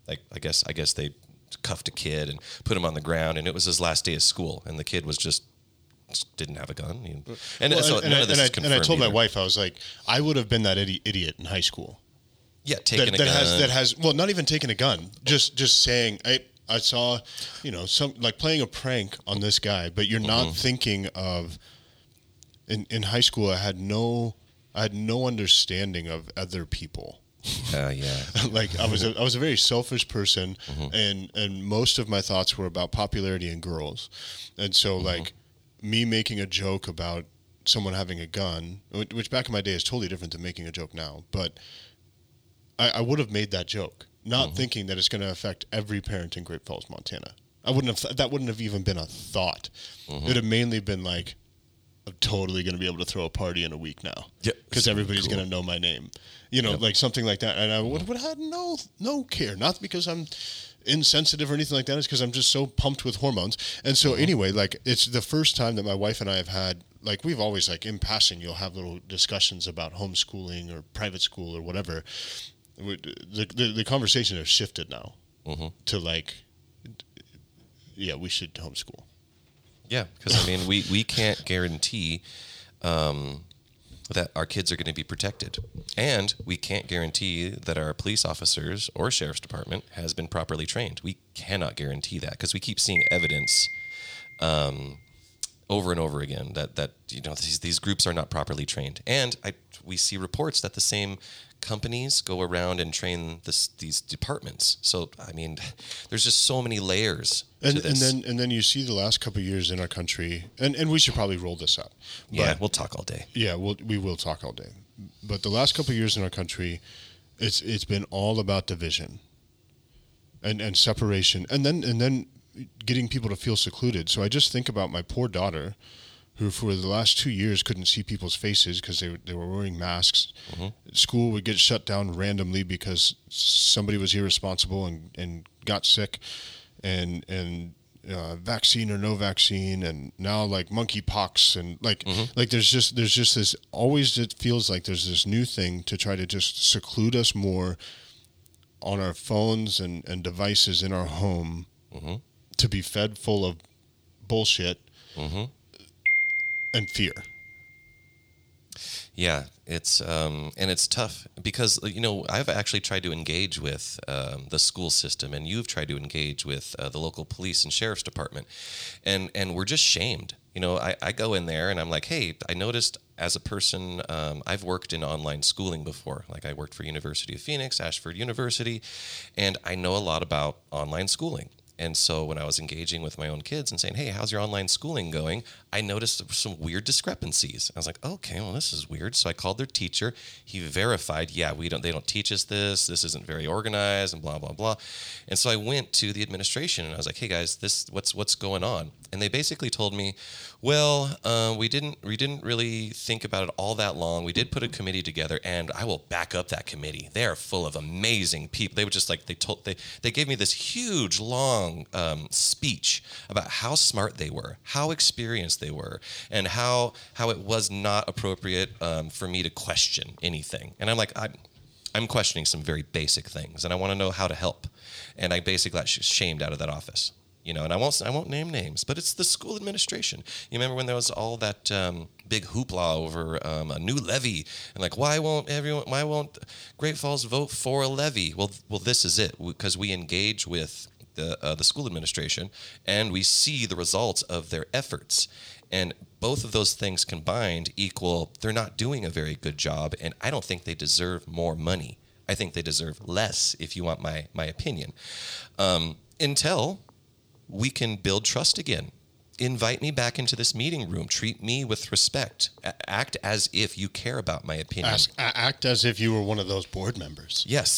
Like, I guess, I guess they cuffed a kid and put him on the ground, and it was his last day of school, and the kid was just, just didn't have a gun. And, and well, so and, none and of this I, is confirmed. And I told either. my wife, I was like, I would have been that idiot in high school. Yeah, taking that, a that gun. Has, that has, well, not even taking a gun. Just just saying, I I saw, you know, some like playing a prank on this guy, but you're mm-hmm. not thinking of in, in high school, I had no, I had no understanding of other people. Oh, uh, yeah. Like I was, a, I was a very selfish person, mm-hmm. and, and most of my thoughts were about popularity and girls. And so mm-hmm. like me making a joke about someone having a gun, which back in my day is totally different than making a joke now, but I, I would have made that joke, not mm-hmm. thinking that it's going to affect every parent in Great Falls, Montana. I wouldn't have, th- that wouldn't have even been a thought. Mm-hmm. It would have mainly been like, I'm totally going to be able to throw a party in a week now. Yeah. Because everybody's cool. going to know my name, you know, yep. like something like that. And I would, would have had no, no care, not because I'm insensitive or anything like that. It's because I'm just so pumped with hormones. And so mm-hmm. anyway, like it's the first time that my wife and I have had, like we've always like in passing, you'll have little discussions about homeschooling or private school or whatever. The, the, the conversation has shifted now mm-hmm. to like, yeah, we should homeschool. Yeah, because, I mean, we, we can't guarantee um, that our kids are going to be protected. And we can't guarantee that our police officers or sheriff's department has been properly trained. We cannot guarantee that because we keep seeing evidence um, over and over again that, that you know, these, these groups are not properly trained. And I, we see reports that the same companies go around and train this, these departments. So, I mean, there's just so many layers. And, and then and then you see the last couple of years in our country, and, and we should probably roll this up. But yeah, we'll talk all day. Yeah, we'll, we will talk all day. But the last couple of years in our country, it's it's been all about division and, and separation, and then and then getting people to feel secluded. So I just think about my poor daughter, who for the last two years couldn't see people's faces because they, they were wearing masks. Mm-hmm. School would get shut down randomly because somebody was irresponsible and, and got sick. and and uh, vaccine or no vaccine, and now like monkeypox and like mm-hmm. like there's just there's just this always it feels like there's this new thing to try to just seclude us more on our phones and, and devices in our home mm-hmm. to be fed full of bullshit mm-hmm. and fear. Yeah, it's um, and it's tough because, you know, I've actually tried to engage with um, the school system, and you've tried to engage with uh, the local police and sheriff's department, and and we're just shamed. You know, I, I go in there and I'm like, hey, I noticed as a person, um, I've worked in online schooling before. Like I worked for University of Phoenix, Ashford University, and I know a lot about online schooling. And so when I was engaging with my own kids and saying, hey, how's your online schooling going? I noticed some weird discrepancies. I was like, okay, well, this is weird. So I called their teacher. He verified, yeah, we don't, they don't teach us this. This isn't very organized and blah, blah, blah. And so I went to the administration and I was like, hey guys, this, what's, what's going on? And they basically told me, well, uh, we didn't, we didn't really think about it all that long. We did put a committee together, and I will back up that committee. They are full of amazing people. They were just like, they told, they, they gave me this huge long, Um, speech about how smart they were, how experienced they were, and how how it was not appropriate um, for me to question anything. And I'm like, I'm, I'm questioning some very basic things, and I want to know how to help. And I basically got shamed out of that office, you know. And I won't I won't name names, but it's the school administration. You remember when there was all that um, big hoopla over um, a new levy, and like, why won't everyone? Why won't Great Falls vote for a levy? Well, well, this is it, because we engage with the uh, the school administration, and we see the results of their efforts. And both of those things combined equal they're not doing a very good job, and I don't think they deserve more money. I think they deserve less, if you want my, my opinion. Um, until we can build trust again. Invite me back into this meeting room. Treat me with respect. A- act as if you care about my opinion. Ask, act as if you were one of those board members. Yes.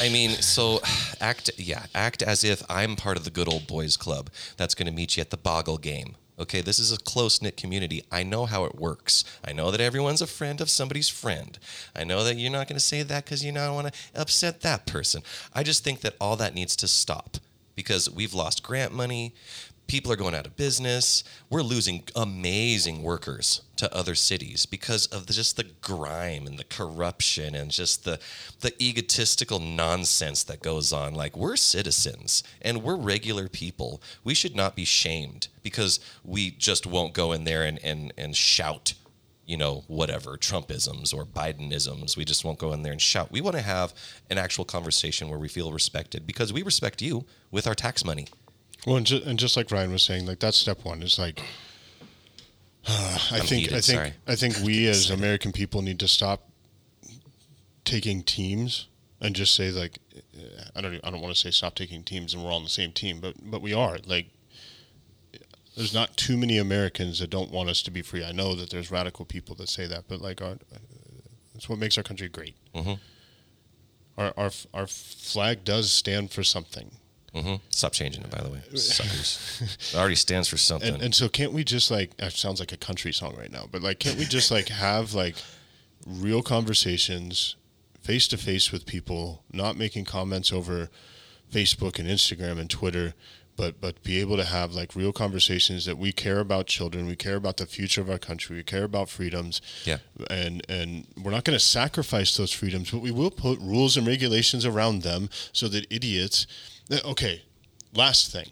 I mean, so act, yeah, act as if I'm part of the good old boys club that's going to meet you at the Boggle game. Okay, this is a close-knit community. I know how it works. I know that everyone's a friend of somebody's friend. I know that you're not going to say that because you don't want to upset that person. I just think that all that needs to stop because we've lost grant money. People are going out of business. We're losing amazing workers to other cities because of just the grime and the corruption and just the the egotistical nonsense that goes on. Like, we're citizens and we're regular people. We should not be shamed because we just won't go in there and, and, and shout, you know, whatever, Trumpisms or Bidenisms. We just won't go in there and shout. We want to have an actual conversation where we feel respected because we respect you with our tax money. Well, and just, and just like Ryan was saying, like that's step one. It's like Uh, I I'm think heated, I think sorry. I think we as American people need to stop taking teams and just say like I don't I don't want to say stop taking teams and we're all on the same team, but but we are. Like, there's not too many Americans that don't want us to be free. I know that there's radical people that say that, but like our, that's what makes our country great. Mm-hmm. Our our our flag does stand for something. Mm-hmm. Stop changing it, by the way. Suckers. It already stands for something. And, and so can't we just like, it sounds like a country song right now, but like, can't we just like have like real conversations face to face with people, not making comments over Facebook and Instagram and Twitter, but, but be able to have like real conversations that we care about children. We care about the future of our country. We care about freedoms. Yeah. And, and we're not going to sacrifice those freedoms, but we will put rules and regulations around them so that idiots... Okay, last thing.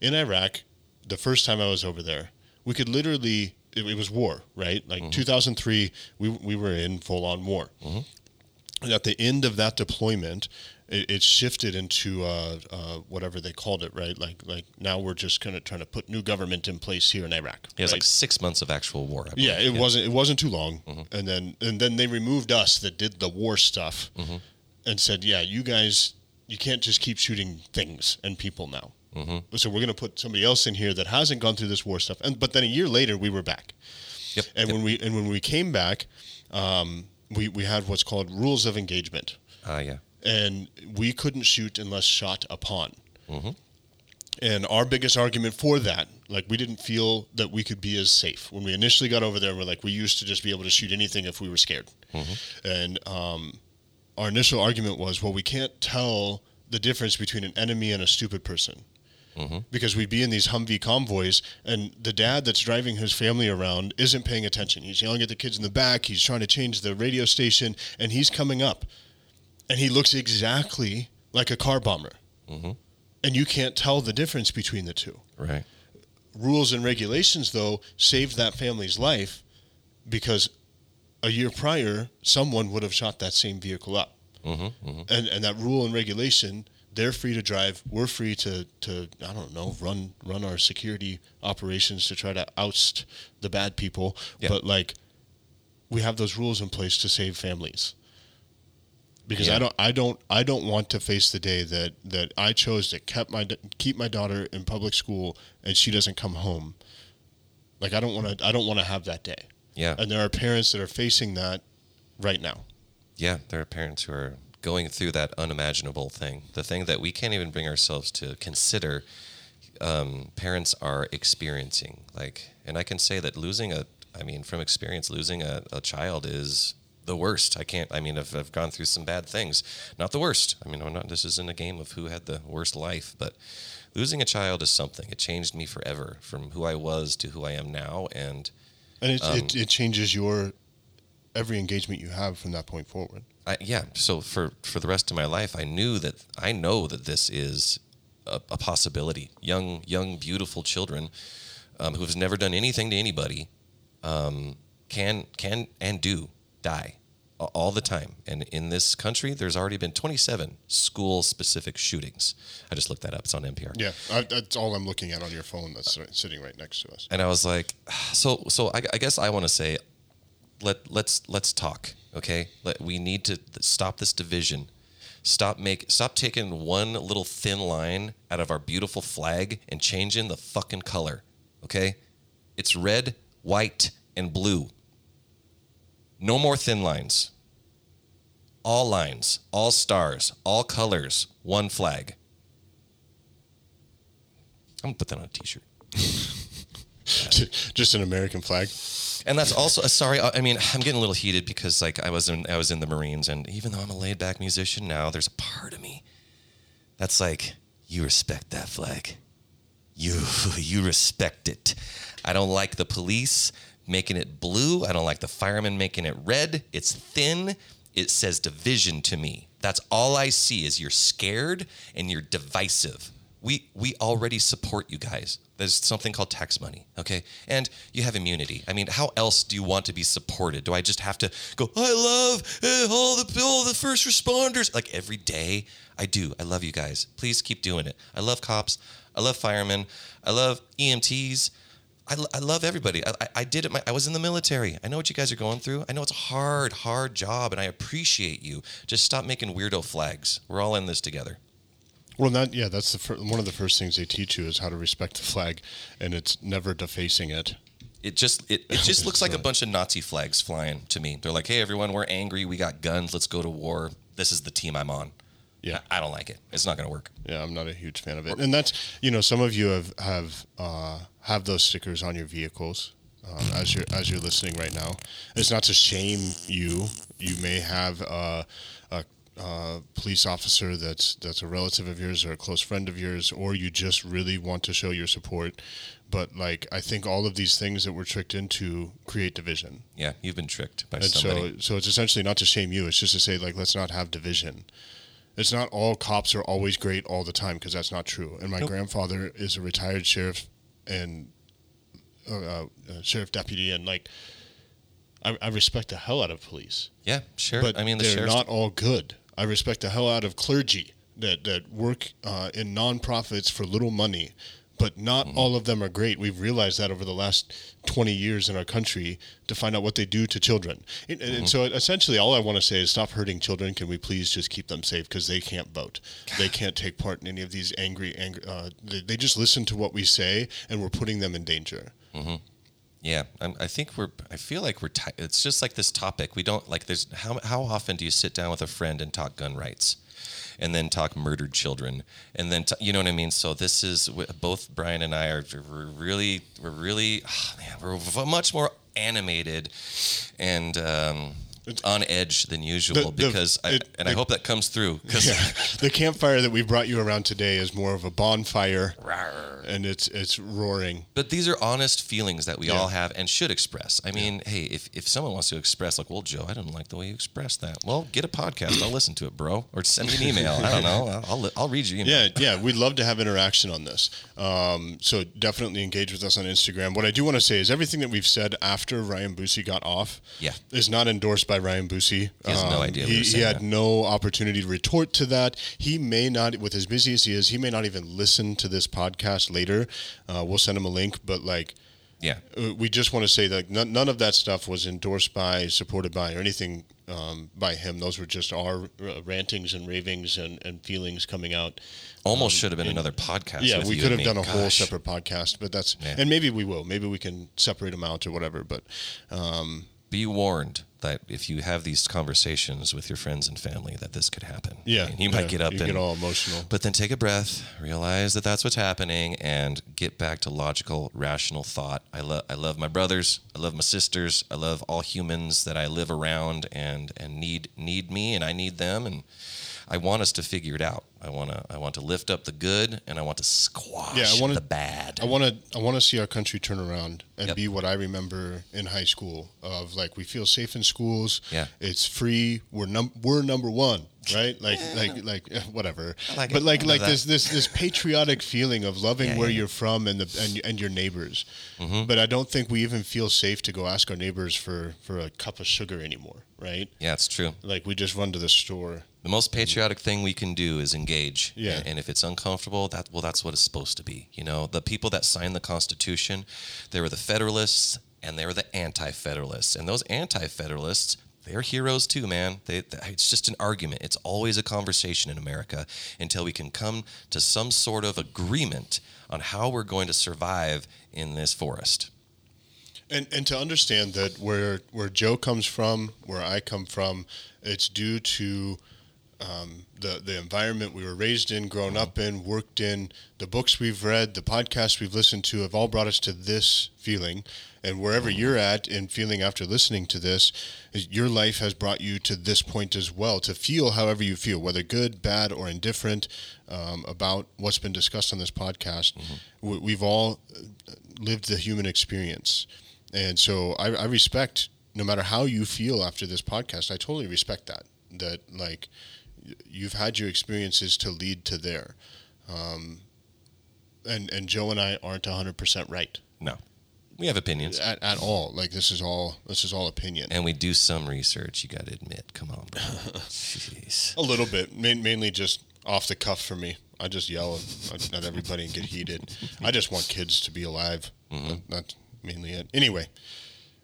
In Iraq, the first time I was over there, we could literally, it, it was war, right? Like mm-hmm. two thousand three, we we were in full-on war. Mm-hmm. And at the end of that deployment, it, it shifted into uh, uh, whatever they called it, right? Like like now we're just kind of trying to put new government in place here in Iraq. Yeah, right? It was like six months of actual war. I believe. Yeah, it yeah. wasn't it wasn't too long. Mm-hmm. And then and then they removed us that did the war stuff mm-hmm. and said, yeah, you guys... You can't just keep shooting things and people now. Mm-hmm. So we're going to put somebody else in here that hasn't gone through this war stuff. And but then a year later, we were back. Yep. And yep. when we and when we came back, um, we we had what's called rules of engagement. Ah, uh, yeah. And we couldn't shoot unless shot upon. Mm-hmm. And our biggest argument for that, like we didn't feel that we could be as safe when we initially got over there. We're like we used to just be able to shoot anything if we were scared. Mm-hmm. And um. Our initial argument was, well, we can't tell the difference between an enemy and a stupid person mm-hmm. because we'd be in these Humvee convoys and the dad that's driving his family around isn't paying attention. He's yelling at the kids in the back. He's trying to change the radio station and he's coming up and he looks exactly like a car bomber. Mm-hmm. And you can't tell the difference between the two. Right. Rules and regulations, though, saved that family's life because a year prior, someone would have shot that same vehicle up. Mm-hmm, mm-hmm. And and that rule and regulation, they're free to drive. We're free to, to I don't know, run run our security operations to try to oust the bad people. Yeah. But, like, we have those rules in place to save families. Because yeah. I don't I don't, I don't want to face the day that, that I chose to kept my, keep my daughter in public school and she doesn't come home. Like, I don't want to I don't want to have that day. Yeah. And there are parents that are facing that right now. Yeah, there are parents who are going through that unimaginable thing, the thing that we can't even bring ourselves to consider um, parents are experiencing. Like, and I can say that losing a, I mean, from experience, losing a, a child is the worst. I can't, I mean, I've, I've gone through some bad things. Not the worst. I mean, I'm not, this isn't a game of who had the worst life, but losing a child is something. It changed me forever from who I was to who I am now. And And it, um, it it changes your every engagement you have from that point forward. I, yeah. So for, for the rest of my life, I knew that I know that this is a, a possibility. Young, young, beautiful children um, who have never done anything to anybody um, can can and do die all the time. And in this country, there's already been twenty-seven school-specific shootings. I just looked that up. It's on N P R. Yeah, I, that's all I'm looking at on your phone that's right, sitting right next to us. And I was like, so so I, I guess I want to say, let, let's let's talk, okay? Let, we need to stop this division. Stop make stop taking one little thin line out of our beautiful flag and changing the fucking color, okay? It's red, white, and blue. No more thin lines. All lines, all stars, all colors, one flag. I'm going to put that on a T-shirt. Just an American flag. And that's also, uh, sorry, I mean, I'm getting a little heated because like I was in, I was in the Marines, and even though I'm a laid-back musician now, there's a part of me that's like, you respect that flag. You, you respect it. I don't like the police making it blue. I don't like the firemen making it red. It's thin. It says division to me. That's all I see is you're scared and you're divisive. We we already support you guys. There's something called tax money, okay? And you have immunity. I mean, how else do you want to be supported? Do I just have to go, I love all the, all the first responders? Like every day, I do. I love you guys. Please keep doing it. I love cops. I love firemen. I love E M Ts. I, I love everybody. I, I, I did it. My, I was in the military. I know what you guys are going through. I know it's a hard, hard job, and I appreciate you. Just stop making weirdo flags. We're all in this together. Well, that, yeah, that's the fir- one of the first things they teach you is how to respect the flag, and it's never defacing it. It just it, it just looks like a bunch of Nazi flags flying to me. They're like, hey, everyone, we're angry. We got guns. Let's go to war. This is the team I'm on. Yeah, I don't like it. It's not going to work. Yeah, I'm not a huge fan of it. And that's, you know, some of you have have uh, have those stickers on your vehicles um, as you're as you're listening right now. It's not to shame you. You may have uh, a uh, police officer that's that's a relative of yours or a close friend of yours, or you just really want to show your support. But like, I think all of these things that we're tricked into create division. Yeah, you've been tricked by and somebody. So, so it's essentially not to shame you. It's just to say, like, let's not have division. It's not all cops are always great all the time, because that's not true. And my nope. grandfather is a retired sheriff and uh, uh, sheriff deputy, and like I, I respect the hell out of police. Yeah, sure. But I mean, the they're not all good. I respect the hell out of clergy that that work uh, in nonprofits for little money, but not mm-hmm. all of them are great. We've realized that over the last twenty years in our country, to find out what they do to children. And, mm-hmm. and so essentially all I want to say is stop hurting children. Can we please just keep them safe, because they can't vote. God. They can't take part in any of these angry, angry uh, they, they just listen to what we say, and we're putting them in danger. Mm-hmm. Yeah, I'm, I think we're, I feel like we're, t- it's just like this topic. We don't, like there's, how how often do you sit down with a friend and talk gun rights? And then talk murdered children, and then t- you know what I mean. So this is both Brian and I are we're really we're really oh man, we're much more animated and um, on edge than usual the, because the, I, it, and the, I hope that comes through. Yeah. The campfire that we brought you around today is more of a bonfire, Rawr. and it's it's roaring. But these are honest feelings that we yeah. all have and should express. I mean, yeah. hey, if, if someone wants to express, like, well, Joe, I didn't like the way you expressed that. Well, get a podcast. I'll listen to it, bro, or send me an email. I don't know. I'll li- I'll read your email. Yeah, yeah. We'd love to have interaction on this. Um, so definitely engage with us on Instagram. What I do want to say is everything that we've said after Ryan Busse got off, yeah. is not endorsed by. By Ryan Busse. He has um, no idea. He, he had that. no opportunity to retort to that. He may not, with as busy as he is, he may not even listen to this podcast later. Uh, we'll send him a link, but like, yeah, we just want to say that none, none of that stuff was endorsed by, supported by, or anything um, by him. Those were just our uh, rantings and ravings and, and feelings coming out. Almost um, should have been and, another podcast. Yeah, with we you could have done me. a Gosh. whole separate podcast, but that's, yeah. and maybe we will. Maybe we can separate them out or whatever, but. Um, Be warned that if you have these conversations with your friends and family, that this could happen. Yeah, and you might yeah, get up you and get all emotional, but then take a breath, realize that that's what's happening, and get back to logical, rational thought. I love, I love my brothers, I love my sisters, I love all humans that I live around and and need need me, and I need them, and I want us to figure it out. I want to, I want to lift up the good, and I want to squash yeah, I wanna, the bad. I want to, I want to see our country turn around and yep. be what I remember in high school of like, we feel safe in schools. Yeah. It's free. We're num, we're number one, right? Like, yeah. like, like, whatever. Like but it. like, like that. this, this, this patriotic feeling of loving yeah, where yeah. you're from and the, and, and your neighbors. Mm-hmm. But I don't think we even feel safe to go ask our neighbors for, for a cup of sugar anymore. Right? Yeah, it's true. Like we just run to the store. The most patriotic thing we can do is engage. Yeah. And if it's uncomfortable, that well, that's what it's supposed to be. You know, the people that signed the Constitution, they were the Federalists and they were the Anti-Federalists. And those Anti-Federalists, they're heroes too, man. They, they, it's just an argument. It's always a conversation in America until we can come to some sort of agreement on how we're going to survive in this forest. And and to understand that where where Joe comes from, where I come from, it's due to... Um, the, the environment we were raised in, grown up in, worked in, the books we've read, the podcasts we've listened to have all brought us to this feeling. And wherever mm-hmm. you're at in feeling after listening to this, your life has brought you to this point as well, to feel however you feel, whether good, bad, or indifferent um, about what's been discussed on this podcast. Mm-hmm. We, we've all lived the human experience. And so I, I respect, no matter how you feel after this podcast, I totally respect that, that like... you've had your experiences to lead to there. Um, and, and Joe and I aren't a hundred percent right. No, we have opinions at, at all. Like this is all, this is all opinion. And we do some research. You got to admit, come on, bro. Jeez. A little bit, Ma- mainly just off the cuff for me. I, I just yell at, at everybody and get heated. I just want kids to be alive. Mm-hmm. That's mainly it. Anyway,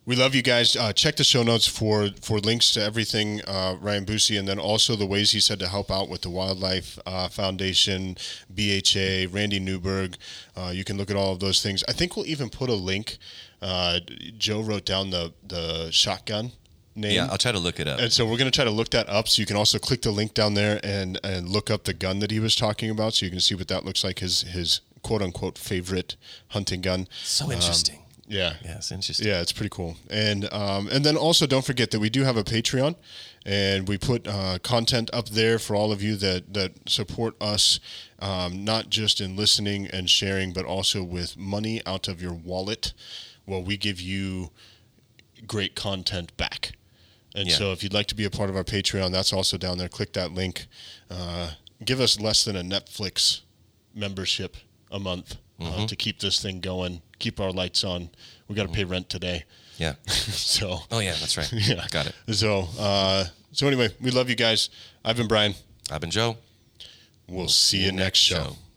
we love you guys. Uh, check the show notes for, for links to everything uh, Ryan Busse, and then also the ways he said to help out with the Wildlife uh, Foundation, B H A, Randy Newberg. Uh, you can look at all of those things. I think we'll even put a link. Uh, Joe wrote down the, the shotgun name. Yeah, I'll try to look it up. And so we're going to try to look that up. So you can also click the link down there and, and look up the gun that he was talking about, so you can see what that looks like, his, his quote-unquote favorite hunting gun. So interesting. Um, yeah. Yeah, it's interesting. Yeah, it's pretty cool. And um, and then also don't forget that we do have a Patreon, and we put uh, content up there for all of you that, that support us, um, not just in listening and sharing, but also with money out of your wallet. Well, we give you great content back. And yeah. So if you'd like to be a part of our Patreon, that's also down there. Click that link. Uh, give us less than a Netflix membership a month uh, mm-hmm. to keep this thing going, keep our lights on. We got to mm-hmm. pay rent today. Yeah. So. Oh, yeah, that's right. Yeah. Got it. So, uh, so anyway, we love you guys. I've been Brian. I've been Joe. We'll, we'll see you next show. show.